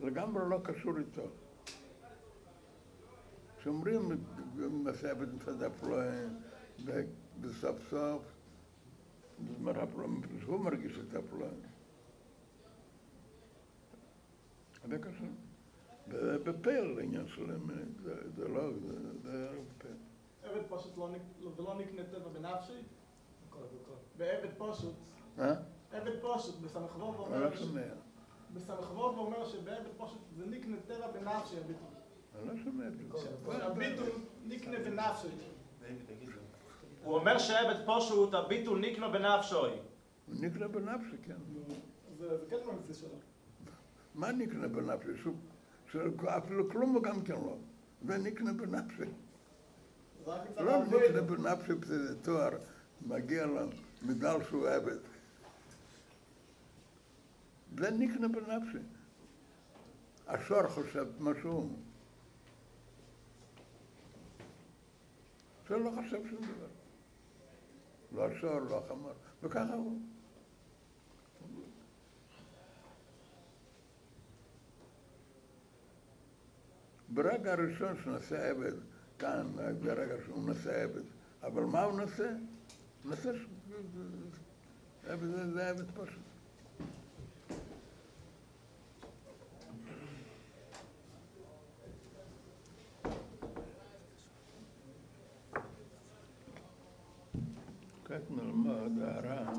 לגמרי לא קשור איתו. כשאומרים, מסעבת מצד הפלואים, בסוף סוף, בזמן הפלואים, הוא מרגיש את הפלואים. זה קשור. זה בפל העניין שלהם. זה לא, זה רק בפל. עבד פשוט לא נקנה טבע בנפשי? בעבד פשוט, בסמכבוב ואומר שבעבד פשוט זה נקנה טבע בנפשי הביטול. אני לא שומע ביטול. הביטול נקנה בנפשי. הוא אומר שעבד פשוט הביטול נקנה בנפשי. הוא נקנה בנפשי, כן. זה כן לא המציא שלו. מה נקנה בנפשי? אפילו כלום וגם כן לא. זה נקנה בנפשי. לא נקנה בנפשי זה תואר מגיע למדל שהוא עבד. זה נקנה בנפשי. השור חושב משהו. השור לא חושב שום דבר. לא השור, לא החמור. וככה הוא. ברגע הראשון שנעשה עבד, כאן, ברגע שהוא נעשה עבד. אבל מה הוא נעשה? הוא נעשה זה עבד פשוט. כך נלמד הערה.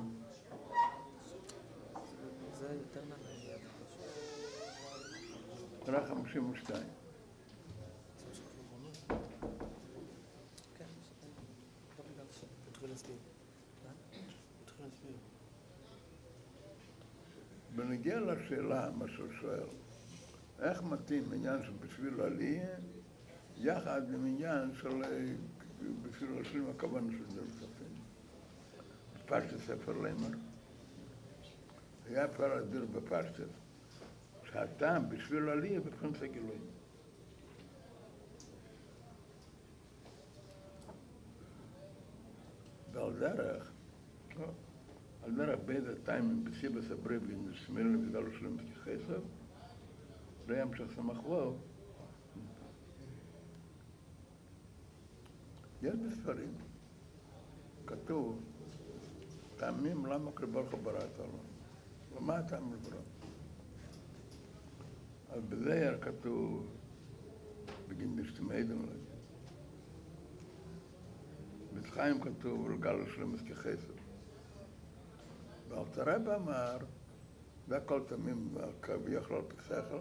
זה יותר נעשה. ערה 52. בנגיע לשאלה, מה שהוא שואל, איך מתאים עניין שבשביל עלייה יחד עם עניין של בשביל עשרים הכוון של דרצפים? בפשטת ספר לימר. היה פער אדיר בפשטת, שהטעם בשביל עלייה בבחינת הגילויים. ועל דרך, על דרך בית הטיימים בסיבה סברי ונשמיל לבדל שלם כחסב, לים שסמך וואו, יש בספרים, כתוב, טעמים למה קריבר חברת עלו, ומה הטעם לברה? אז בזייר כתוב, בגין נשתמיידם לזה, בצחיים כתוב, ולגל השלמס כחסר. ואלת הרב אמר, והכל תמים ויכלול פקסחל,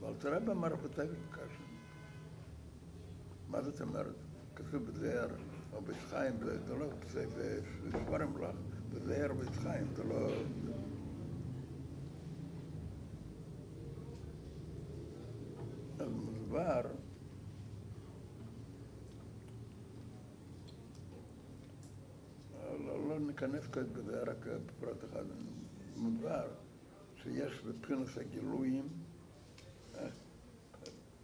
ואלת הרב אמר, ותאי בקשם. מה זאת אומרת? כתוב בזהר או בצחיים, זה לא פקסי, זה ספרם לך, בזהר ובצחיים, זה לא... אז מוסבר, לא ניכנס כעת בזה, רק בפרט אחד. מודבר שיש בבחינת הגילויים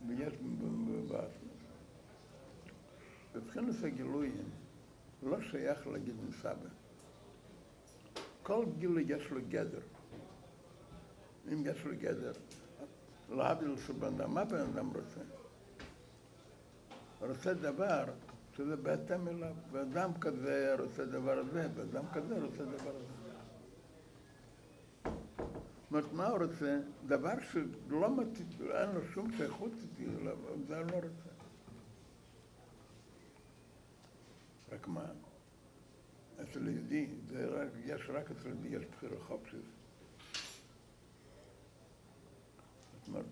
ויש בבאסנס. בבחינת הגילויים לא שייך להגיד מסבא. כל גילוי יש לו גדר. אם יש לו גדר, להבדיל שבן אדם, מה בן אדם רוצה? רוצה דבר, שזה בהתאם אליו, ואדם כזה רוצה דבר הזה, ואדם כזה רוצה דבר הזה. זאת אומרת, מה הוא רוצה? דבר שלא מתאים, אין לו שום שייכות אליו, זה לא רוצה. רק מה? אצל יהודי, יש רק אצל יהודי, יש בחירה חופשית. זאת אומרת,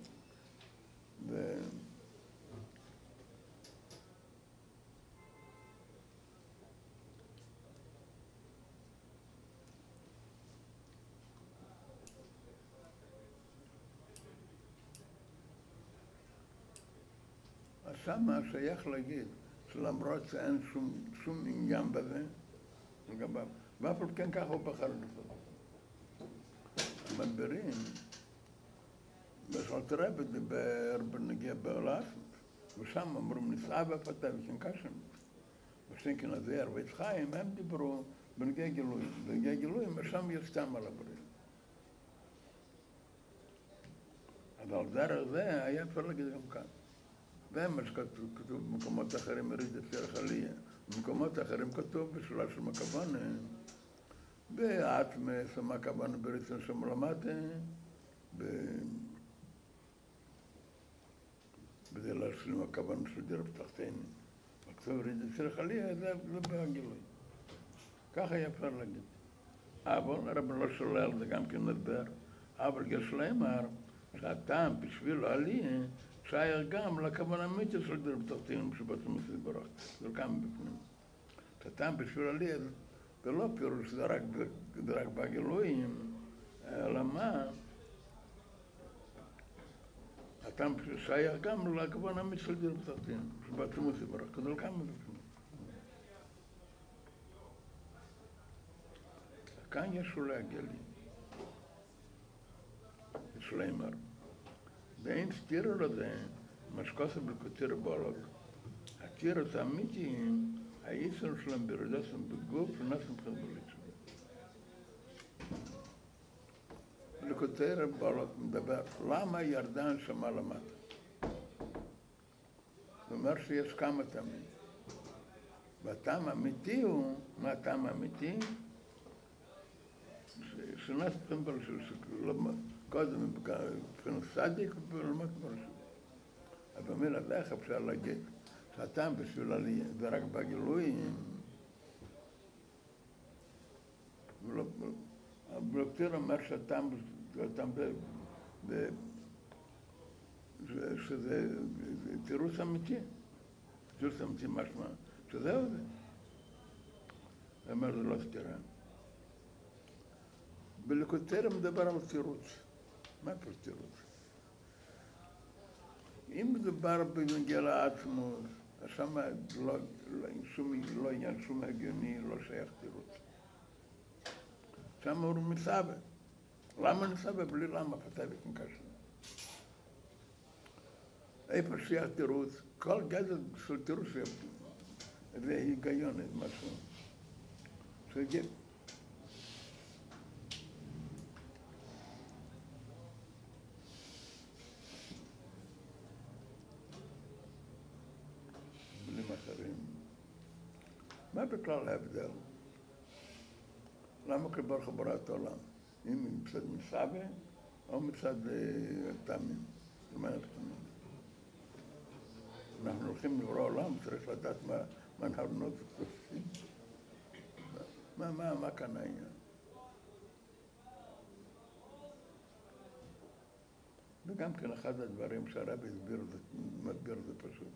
שמה שייך להגיד שלמרות שאין שום עניין בזה לגביו, ואף על כן ככה הוא בחר לפעול. המדברים, בשלט רבי דיבר בנגיע באולאסנס, ושם אמרו נסעה בפתה ושנקשם, ושנקן הזה ערבית חיים, הם דיברו בנגיע גילויים. בנגיע גילויים, ושם יש טעם על הברית. אבל דרך זה היה אפשר להגיד גם כאן. זה מה שכתוב במקומות אחרים, מריד אפשר חליה. במקומות אחרים כתוב בשאלה של מקוון, בעצמא שמקוון ברצון שמלמד, בדלה של מקוון של דרב תחתיני. וכתוב מריד אפשר חליה, זה בהגילוי. ככה היה אפשר להגיד. אבל הרב לא שולל, זה גם כן נדבר. אבל יש לאמר, שהטעם בשביל עליה, שייך גם לכוון המיטה של דרך תחתינים שבעצם עושה ברח, זה גם בפנים. הטעם בשביל עליה זה לא פירוש, זה רק בגילויים, אלא מה? הטעם שייך גם לכוון המיטה של דרך תחתינים שבעצם עושה ברח, זה גם בפנים. כאן יש אולי גלים. יש לימר. ואין סתירה לזה, מה שקוסה בלכותיר בולוג. התירות האמיתיים, הייסון שלהם ברדסם בגוף ונסם חזבוליצים. בלכותיר בולוג מדבר, למה ירדן שמה למטה? זאת אומרת שיש כמה תמים. והטעם האמיתי הוא, מה הטעם האמיתי? שנת פרמבל של שקלו, קודם מבחינת סדיק ולמד פרשו. אבל מילה לך אפשר להגיד שהטעם בשביל עלייה, ורק בגילוי, הבלוקטיר אומר שהטעם, שזה תירוץ אמיתי. תירוץ אמיתי משמע. שזהו זה. הוא אומר, זה לא סתירה. בלכותיר מדבר על תירוץ. מה פה תירוץ? אם מדובר בנוגע לעצמו, אז שם לא עניין שום הגיוני, לא שייך תירוץ. שם הוא מסבא. למה נסבא? בלי למה, פתאבי כנקשנו. איפה שייך תירוץ, כל גזל של תירוץ שייך תירוץ. זה היגיון, זה משהו. שגיב. בלי מחרים. מה בכלל ההבדל? למה כבר חברת העולם? אם מצד מסבא או מצד תמים? מה תמים? אנחנו הולכים לברוא העולם, צריך לדעת מה... מה נהרנות ותופסים? מה כאן העניין? וגם כן אחד הדברים שהרבי מסביר זה פשוט.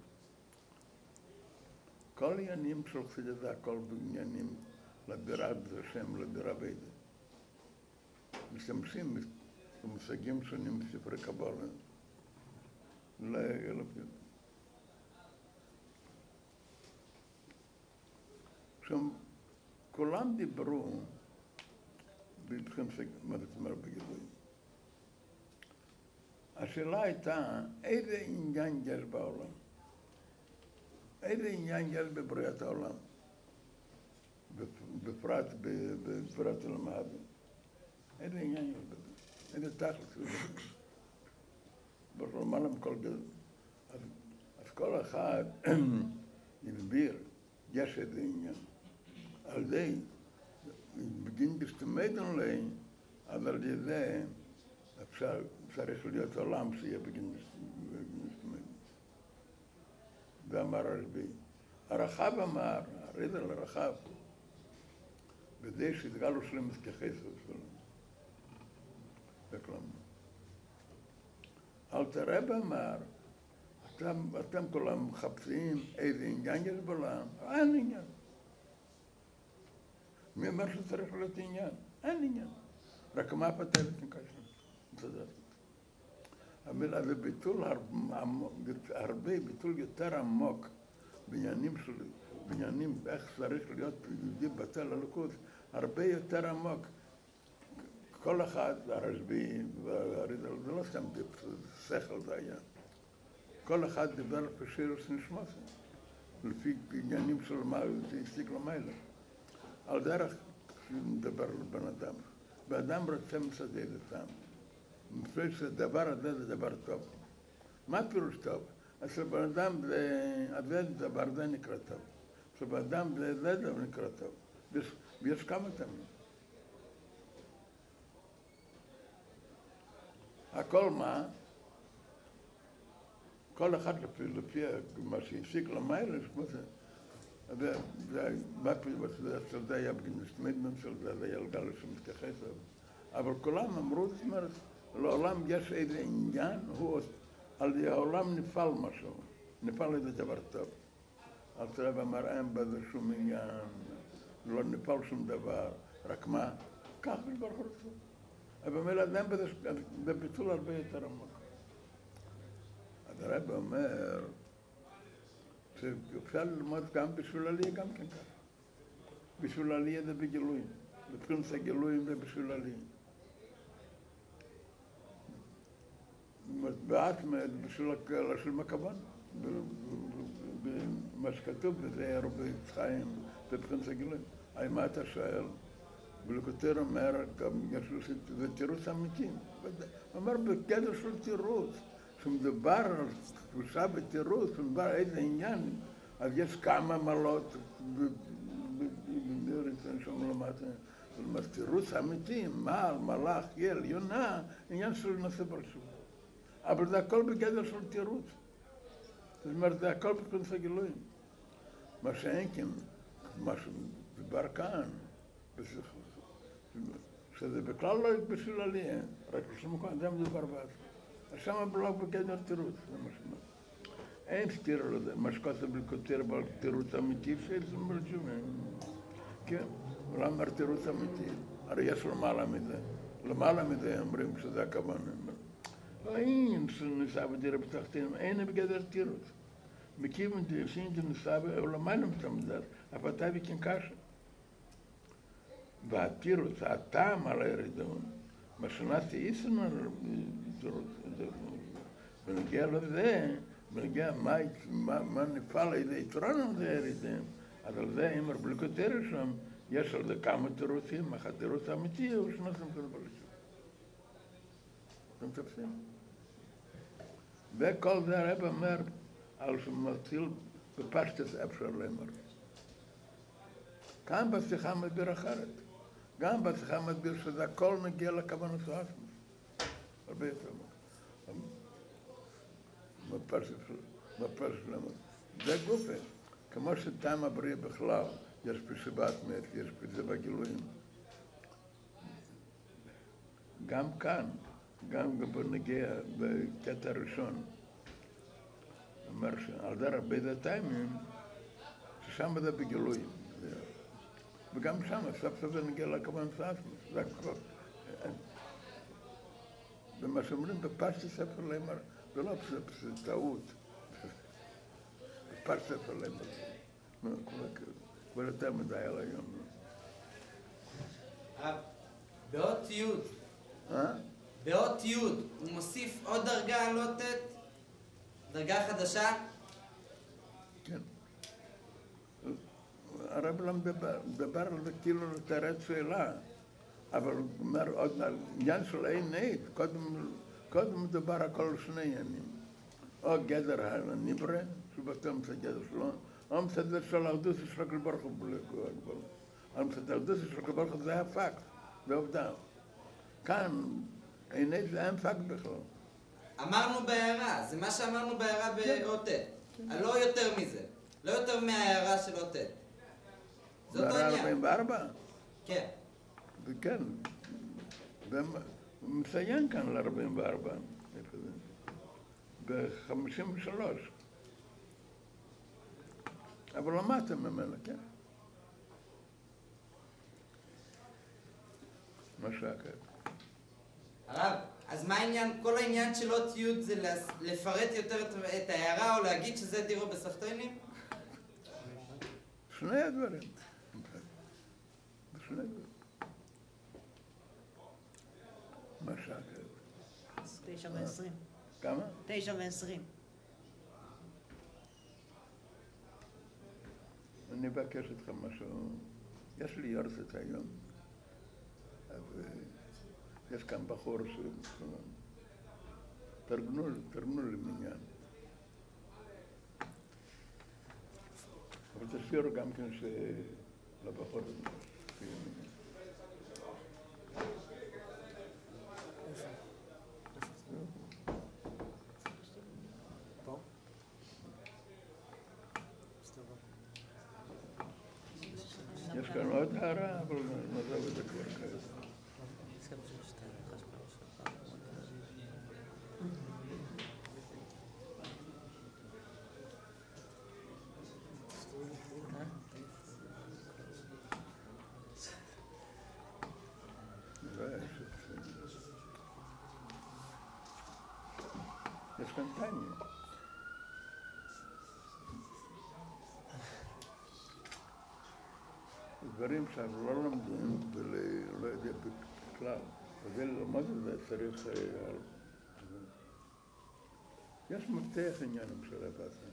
כל עניינים של חסידות, כל עניינים לבירה בשם, לבירה בידה. משתמשים במושגים שונים בספרי קבלה. כולם דיברו בגילוי. השאלה הייתה, איזה עניין יש בעולם? איזה עניין יש בבריאת העולם? בפרט למעלה. איזה עניין יש בזה? איזה תכלס יש בזה? ברמלם כל גזל. אז כל אחד הסביר, יש איזה עניין. על זה, בגין בשתמדן לי, אז על ידי אפשר, צריך להיות עולם שיהיה בגין בשתמדן. ואמר הרבי, הרחב אמר, הרזל הרחב, בזה שהתגלו שלם כחסר שלנו. וכלומר. אלתר רב אמר, אתם כולם מחפשים איזה עניין יש בעולם, אין עניין. מי אומר שצריך להיות עניין? אין עניין. רק מה הפתרת נקשנו? תודה. המילה זה ביטול הרבה, ביטול יותר עמוק בעניינים שלי, בעניינים איך צריך להיות יהודי בצל הלכות, הרבה יותר עמוק. כל אחד, הרשב"י והרי"זל, זה לא סתם שכל זה היה. כל אחד דיבר כשיר שנשמע זה, לפי עניינים של מה שהשיג לו מילה. על דרך מדבר לבן אדם, ואדם רוצה מסדר את העם. מפני שהדבר הזה זה דבר טוב. מה פירוש טוב? אז לבן אדם זה דבר זה נקרא טוב. לבן אדם זה נקרא טוב. ויש כמה תמיד. הכל מה? כל אחד לפי מה שהשיג למעלה, כמו זה. מה פלוות של זה היה בגין מסתמדמן של זה, זה היה לגלל שמתייחס, אבל כולם אמרו, זאת אומרת, לעולם יש איזה עניין, על העולם נפל משהו, נפל איזה דבר טוב. אלתר רב אמר, אין בזה שום עניין, לא נפל שום דבר, רק מה? כך נדבר חורצו. אבל מילה, אין בזה, זה ביטול הרבה יותר עמוק. אז הרב אומר, שאפשר ללמוד גם בשביל עלייה, גם כן כך. בשביל עלייה זה בגילוי. בפרנס הגלויים ובשוללים. מטבעת לשם הכוון, במה שכתוב, וזה הרבה חיים בפרנס הגלויים. מה אתה שואל? ולכותר אומר, זה תירוץ אמיתי. אמר בגדר של תירוץ, כשמדבר על תחושה בתירוץ, כשמדבר על איזה עניין, אז יש כמה מעלות בדירצן שם למטה. זאת אומרת, תירוץ אמיתי, מעל, מלאך, יל, יונה, עניין של נושא ברשות. אבל זה הכל בגדר של תירוץ. זאת אומרת, זה הכל בפרנס הגילויים. מה שאין כן, מה שדבר כאן, שזה בכלל לא בשביל עליהם, רק כשמוכן, זה מדובר בעצמו. אז שם הבלוק בגדר תירוץ, זה משמע. אין סתיר על זה, מה שכתב לכותר בעל תירוץ אמיתי, שזה מרג'ומים. כן, למה תירוץ אמיתי? הרי יש למעלה מזה. למעלה מזה אומרים שזה הכוון. אין שניסה בדירה בתחתינים, אין בגדר תירוץ. מכיוון דייסינג'ה ניסה בעולמנו מתמדת, הפתה וקינקשה. והתירוץ, הטעם על הירידון, משנת איסלמן בנגיע לזה, בנגיע מה נפל איזה יתרון על זה הירידים, אז על זה, אם הרבה כותר שם, יש על זה כמה תירוצים, אחת תירוץ אמיתי או שנוסם כלבלשון. אתם תפסים? וכל זה הרב אומר, על שמתחיל בפשטס אפשר לאמר. גם בשיחה מדביר אחרת. גם בשיחה מדביר שזה הכל מגיע לכוון הסועסמוס. הרבה יותר מפרש שלנו. זה גופה. כמו שטעם הבריא בכלל, יש בשיבת מת, יש בזה בגילויים. גם כאן, גם בנגיע, בקטע הראשון, אומר שעל זה הרבה דתיים, ששם זה בגילויים. וגם שם, סף סוף זה נגיע לכוון סעסמוס, זה הכל. ומה שאומרים, בפשטי ספר לאמר, זה לא טעות. בפשטי ספר לאמר. כבר יותר מדי על היום. באות י' באות י' הוא מוסיף עוד דרגה על אותת, דרגה חדשה? כן. הרב לא מדבר על זה כאילו לתארת שאלה, אבל הוא אומר עוד מעט, עניין של אין נעית, קודם מדבר הכל על שני עניינים. או גדר הניברה, שבתום זה גדר שלו, או מסדר של ארדוס ושרק לברוך הוא בלגבול. או מסדר ארדוס ושרק לברוך הוא זה הפקט, זה עובדה. כאן, אין נעית זה אין פקט בכלל. אמרנו בהערה, זה מה שאמרנו בהערה באותת. לא יותר מזה, לא יותר מההערה של אותת. בהערה 44? כן. וכן, ומציין כאן ל-44, ב-53. אבל למדתם ממנה, כן? מה שעקב. הרב, אז מה העניין, כל העניין של עוד י' זה לפרט יותר את ההערה או להגיד שזה דירו בסחטיינים? שני הדברים. שני הדברים. מה שעקב? 9:20. כמה? 9:20. אני אבקש אתך משהו. יש לי יורצת היום. יש כאן בחור תרגנו לי מניין. אבל תשאירו גם כן שלבחור תהיה מניין. יש כאן עוד הערה, אבל נעזוב את זה כבר כעת. יש כאן טעניה. הדברים שם לא למדועים בכלל, וזה ללמד את זה צריך... יש מפתח עניינים של הבאסה.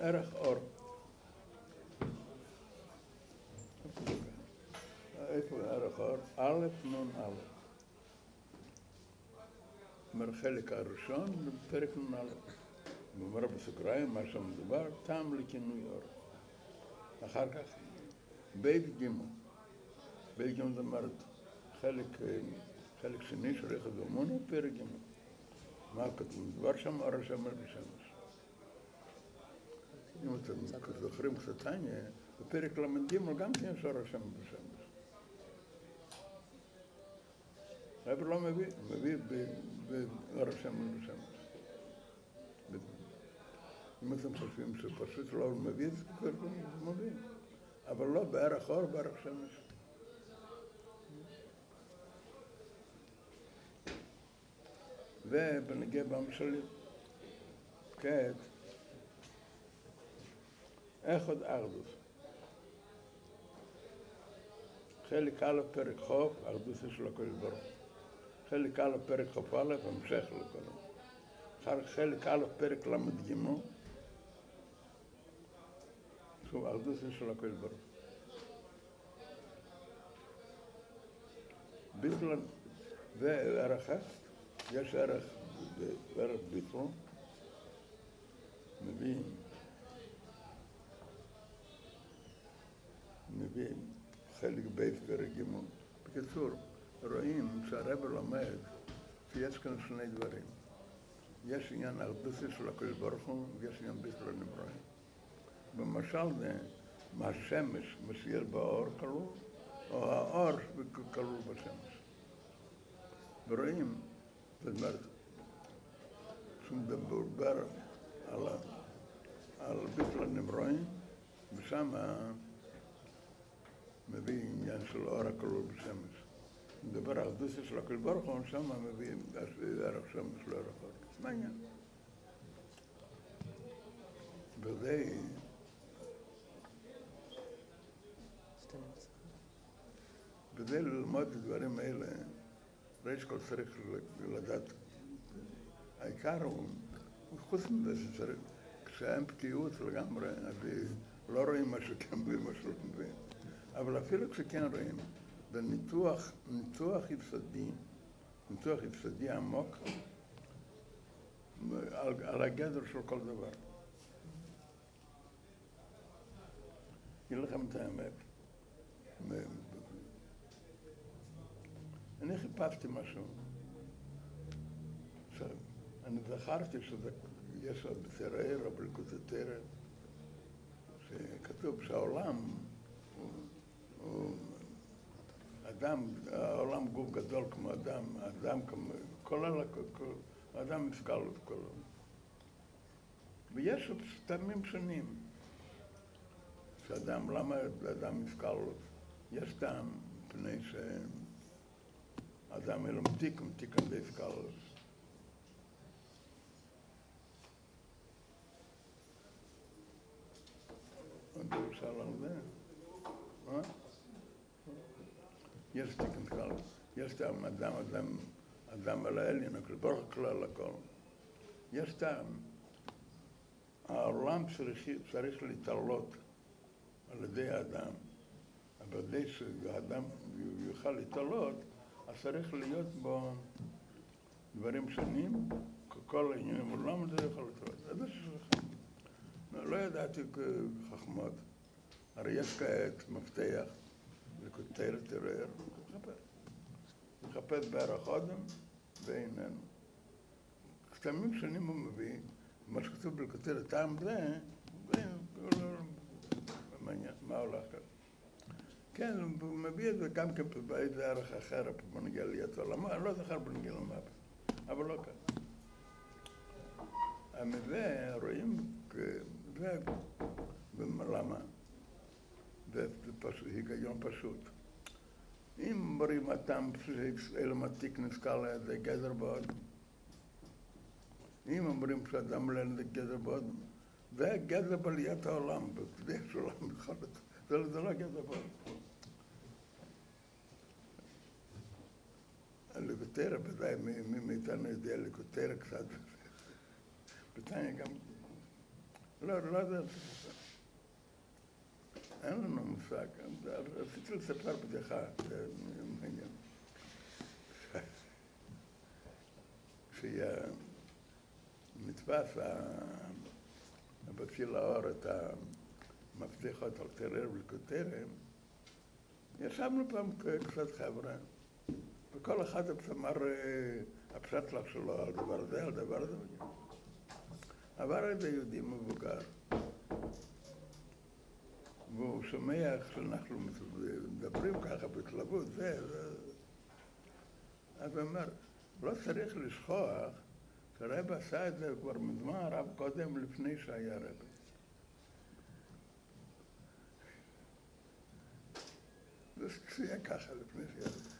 ערך אור. איפה ערך אור? א' נון א'. אומר חלק הראשון, פרק נון א'. הוא אומר בסוגריים, מה שמדובר, טעם לכינוי אור. אחר כך, בית ג' בית ג' זאת אומרת, חלק שני של יחדומון הוא פרק ג' מה כתוב? מדובר שם, אור השמש בשמש. אם אתם זוכרים קצת תניא, בפרק למדים גם כן שור השם בשמש. אבל לא מביא באור השם בשמש. אם אתם חושבים שפשוט לא מביא, זה כבר מביא. אבל לא בערך אור, בערך שמש. ובנגיע במשלים, כעת, אחד ארדוס. חלק א' פרק חוף, ארדוס יש לו כל ברוך. חלק א' פרק חוף א', המשך לכל. אחר חלק א' פרק למד גימו. שוב, ארדוס יש לו כל ברוך. ביטלן וערך א', יש ערך ביטלן. מבין. מביאים חלק בית ורגימון. בקיצור, רואים שהרב לומד שיש כאן שני דברים. יש עניין ארדוסי של הקדוש ברוך הוא ויש עניין בית ונברא. במשל זה, השמש מסייר באור כלול, או האור כלול בשמש. ורואים, זאת אומרת, כשמדבר על בית ונברא, ושם מביא עניין של אור הכלול בשמש. מדבר על דוסי של הקדוש ברוך הוא, שם מביא ערך שמש לאור הכלול. מה העניין? וזה... וזה ללמוד את הדברים האלה, ראש כל צריך לדעת. העיקר הוא, חוץ מזה שצריך, כשאין פתיעות לגמרי, אז לא רואים מה שכן ומה שלא מבין. אבל אפילו כשכן רואים, בניתוח יפסדי עמוק על הגדר של כל דבר. אגיד לכם את האמת. אני חיפשתי משהו. אני זכרתי שיש בתרער או בליקוטטרר שכתוב שהעולם אדם, העולם גוף גדול כמו אדם, אדם כמו... האדם מפקל את כולו. ויש עוד טעמים שונים. שאדם, למה אדם מפקל לו? יש טעם, מפני שאדם אלו מתיק, מתיק עדי מפקל לו. עוד אפשר על זה. יש תיקן כלל, יש טעם אדם על העליין, הכלבור הכלל הכל. יש טעם. העולם צריך להתעלות על ידי האדם. אבל כדי שהאדם יוכל להתעלות, אז צריך להיות בו דברים שונים, כל העניינים עולם הזה יוכל להתעלות. לא ידעתי חכמות. הרי יש כעת מפתח לכותרת תרער, לחפש בערך אדם ואיננו. כתמים שונים הוא מביא, מה שכתוב בלכותרת טעם זה, מה הולך כאן? כן, הוא מביא את זה גם כן, באיזה ערך אחר, בנגליית עולמה, אני לא זכר בנגל המוות, אבל לא כך. המזה, רואים, זה ולמה. זה היגיון פשוט. אם ברימתם אלם עתיק נזכר לאיזה גזר באודם, אם אומרים שאדם לאיזה גזר באודם, זה גזר בעליית העולם, זה שולם בכל זאת. זה לא גזר באודם. הלקוטרה, בוודאי, מי מאיתנו יודע לקוטרה קצת. בטניה גם... לא יודע. אין לנו מושג. רציתי לספר בדיחה, זה מעניין. כשהיא נתפס, הבציא לאור את המפתחות על טרר ולקוטרה, ישבנו פעם קצת חבר'ה, וכל אחד אמר הפשטלח שלו על דבר זה, על דבר זה. עבר איזה יהודי מבוגר, והוא שומע שאנחנו מדברים ככה בהתלהבות, זה. אז הוא אמר, לא צריך לשכוח שהרב עשה את זה כבר מזמן הרב קודם, לפני שהיה רב. זה היה ככה לפני שהיה רב.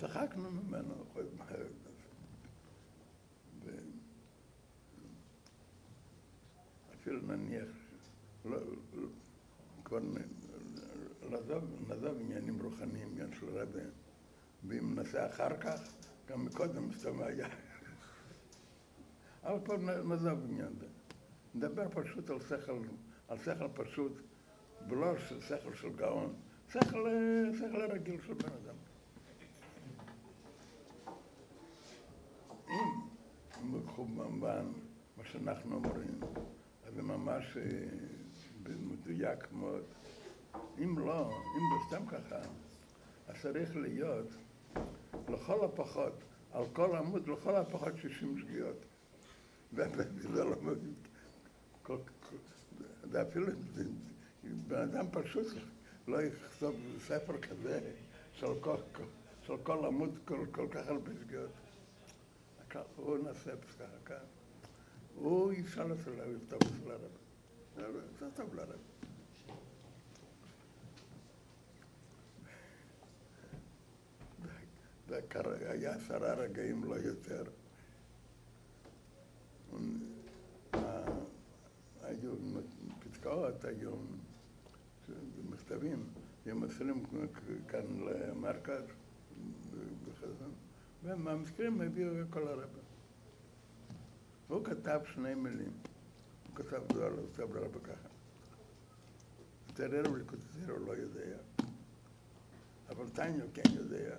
צחקנו ממנו, חודם הרב. אפילו נניח, כבר נעזב עניינים רוחניים, עניין של רבי, ואם נעשה אחר כך, גם מקודם סתם היה. אבל כבר נעזב עניין זה. נדבר פשוט על שכל פשוט, ולא שכל של גאון, שכל הרגיל של בן אדם. אם לקחו במובן מה שאנחנו אומרים, אז זה ממש מדויק מאוד. אם לא, אם בסתם ככה, אז צריך להיות לכל הפחות, על כל עמוד, לכל הפחות 60 שגיאות. וזה לא מבין. זה אפילו, בן אדם פשוט לא יכתוב ספר כזה של כל עמוד כל כך הרבה שגיאות. הוא נעשה פסקה כאן, הוא ישאל את הלב, טוב של הרב, זה טוב לרב. היה 10 רגעים, לא יותר. היו פסקאות, היו מכתבים, הם עשרים כאן למרכז בחזון. ומהמזכירים הביאו כל הרבה. הוא כתב 2 מילים. הוא כתב דואל, הוא כתב לרבה ככה. טרר ולקוטטר הוא לא יודע. אבל טניה הוא כן יודע.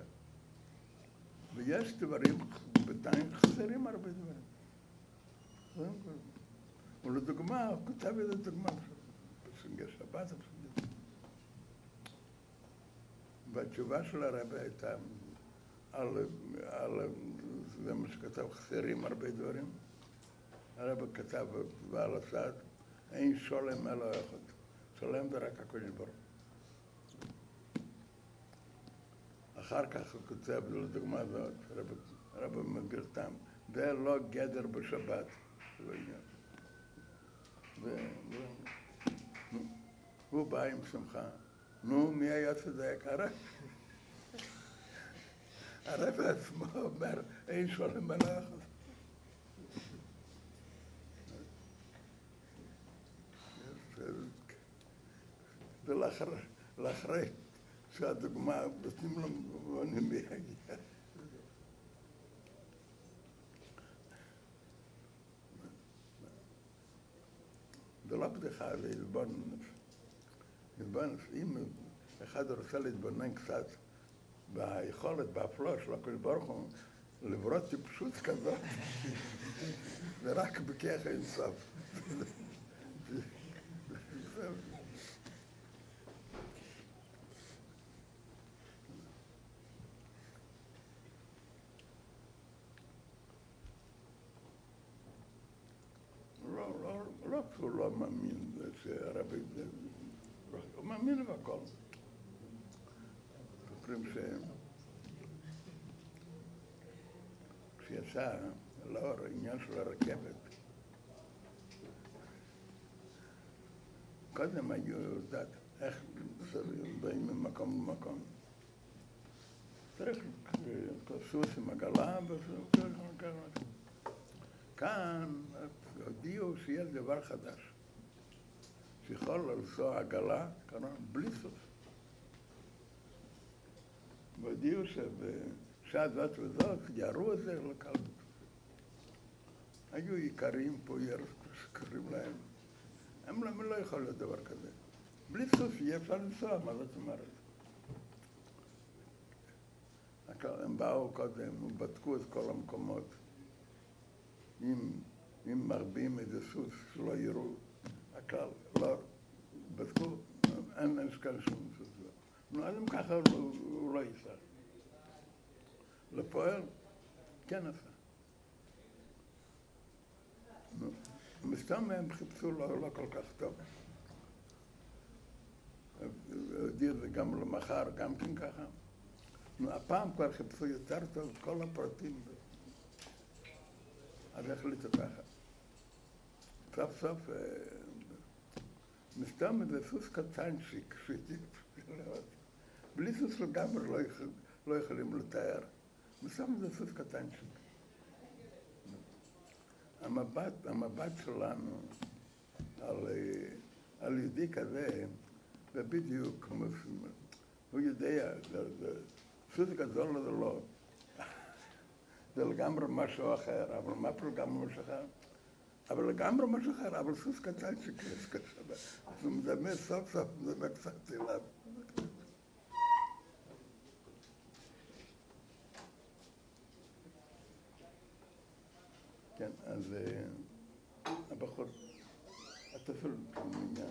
ויש דברים, בטניה חסרים הרבה דברים. ולדוגמה, הוא כתב איזה דוגמה. בסוגי שבת, בסוגי. והתשובה של הרבה הייתה, זה מה שכתב, חסרים הרבה דברים. הרב כתב ועל הסעד, אין שולם אלא אחד. שולם זה רק הקודש ברוך. אחר כך הוא כותב, לדוגמה הזאת, הרב מגרתם, זה לא גדר בשבת. הוא בא עם שמחה. נו, מי היה צדק? הרב? הרב עצמו אומר, אין שולם אלא אחד. זה לאחרי שהדוגמה, נותנים לו מובנים מהגיעה. זה לא בדיחה, זה הלבונס. הלבונס, אם אחד רוצה להתבונן קצת, ביכולת, באפלו של הקדוש ברוך הוא, לברות טיפשות כזאת, ורק בכך אין סוף. לא שהוא לא מאמין שהרבי Prachtig. Maar minder vakant. Prumsheim. Fiassara, Laura, Ignacio Lara Kepet. קודם היו יודעת איך צריך באים ממקום למקום. צריך סוס עם עגלה וכך. כאן הודיעו שיש דבר חדש. שיכול לנסוע עגלה בלי סוס. והודיעו שבשעה זאת וזאת ירו את זה לקלות. היו איכרים פה שקרים להם. הם לא יכולים להיות דבר כזה. בלי סוף יהיה אפשר לנסוע, מה זאת אומרת? הם באו קודם, ובדקו את כל המקומות. אם מרבים איזה סוס שלא יראו, הכלל, לא, בדקו, אין כאן שום סוס. אז אם ככה הוא לא ייסע. לפועל, כן עשה. מסתם הם חיפשו לא כל כך טוב. הודיעו זה גם למחר, גם כן ככה. הפעם כבר חיפשו יותר טוב, כל הפרטים. אז החליטו ככה. סוף סוף, מסתם איזה סוס קטנצ'יק, בלי סוס לגמרי לא יכולים לתאר. מסתם איזה סוס קטנצ'יק. המבט שלנו על ידי כזה, זה בדיוק, הוא יודע, סוס גדול זה לא. זה לגמרי משהו אחר, אבל מה פה לגמרי משהו אחר? אבל לגמרי משהו אחר, אבל סוס קטן שכסקה שבה. הוא מדמה סוף סוף, מדמה קצת אליו. כן, אז הבחור, התפל,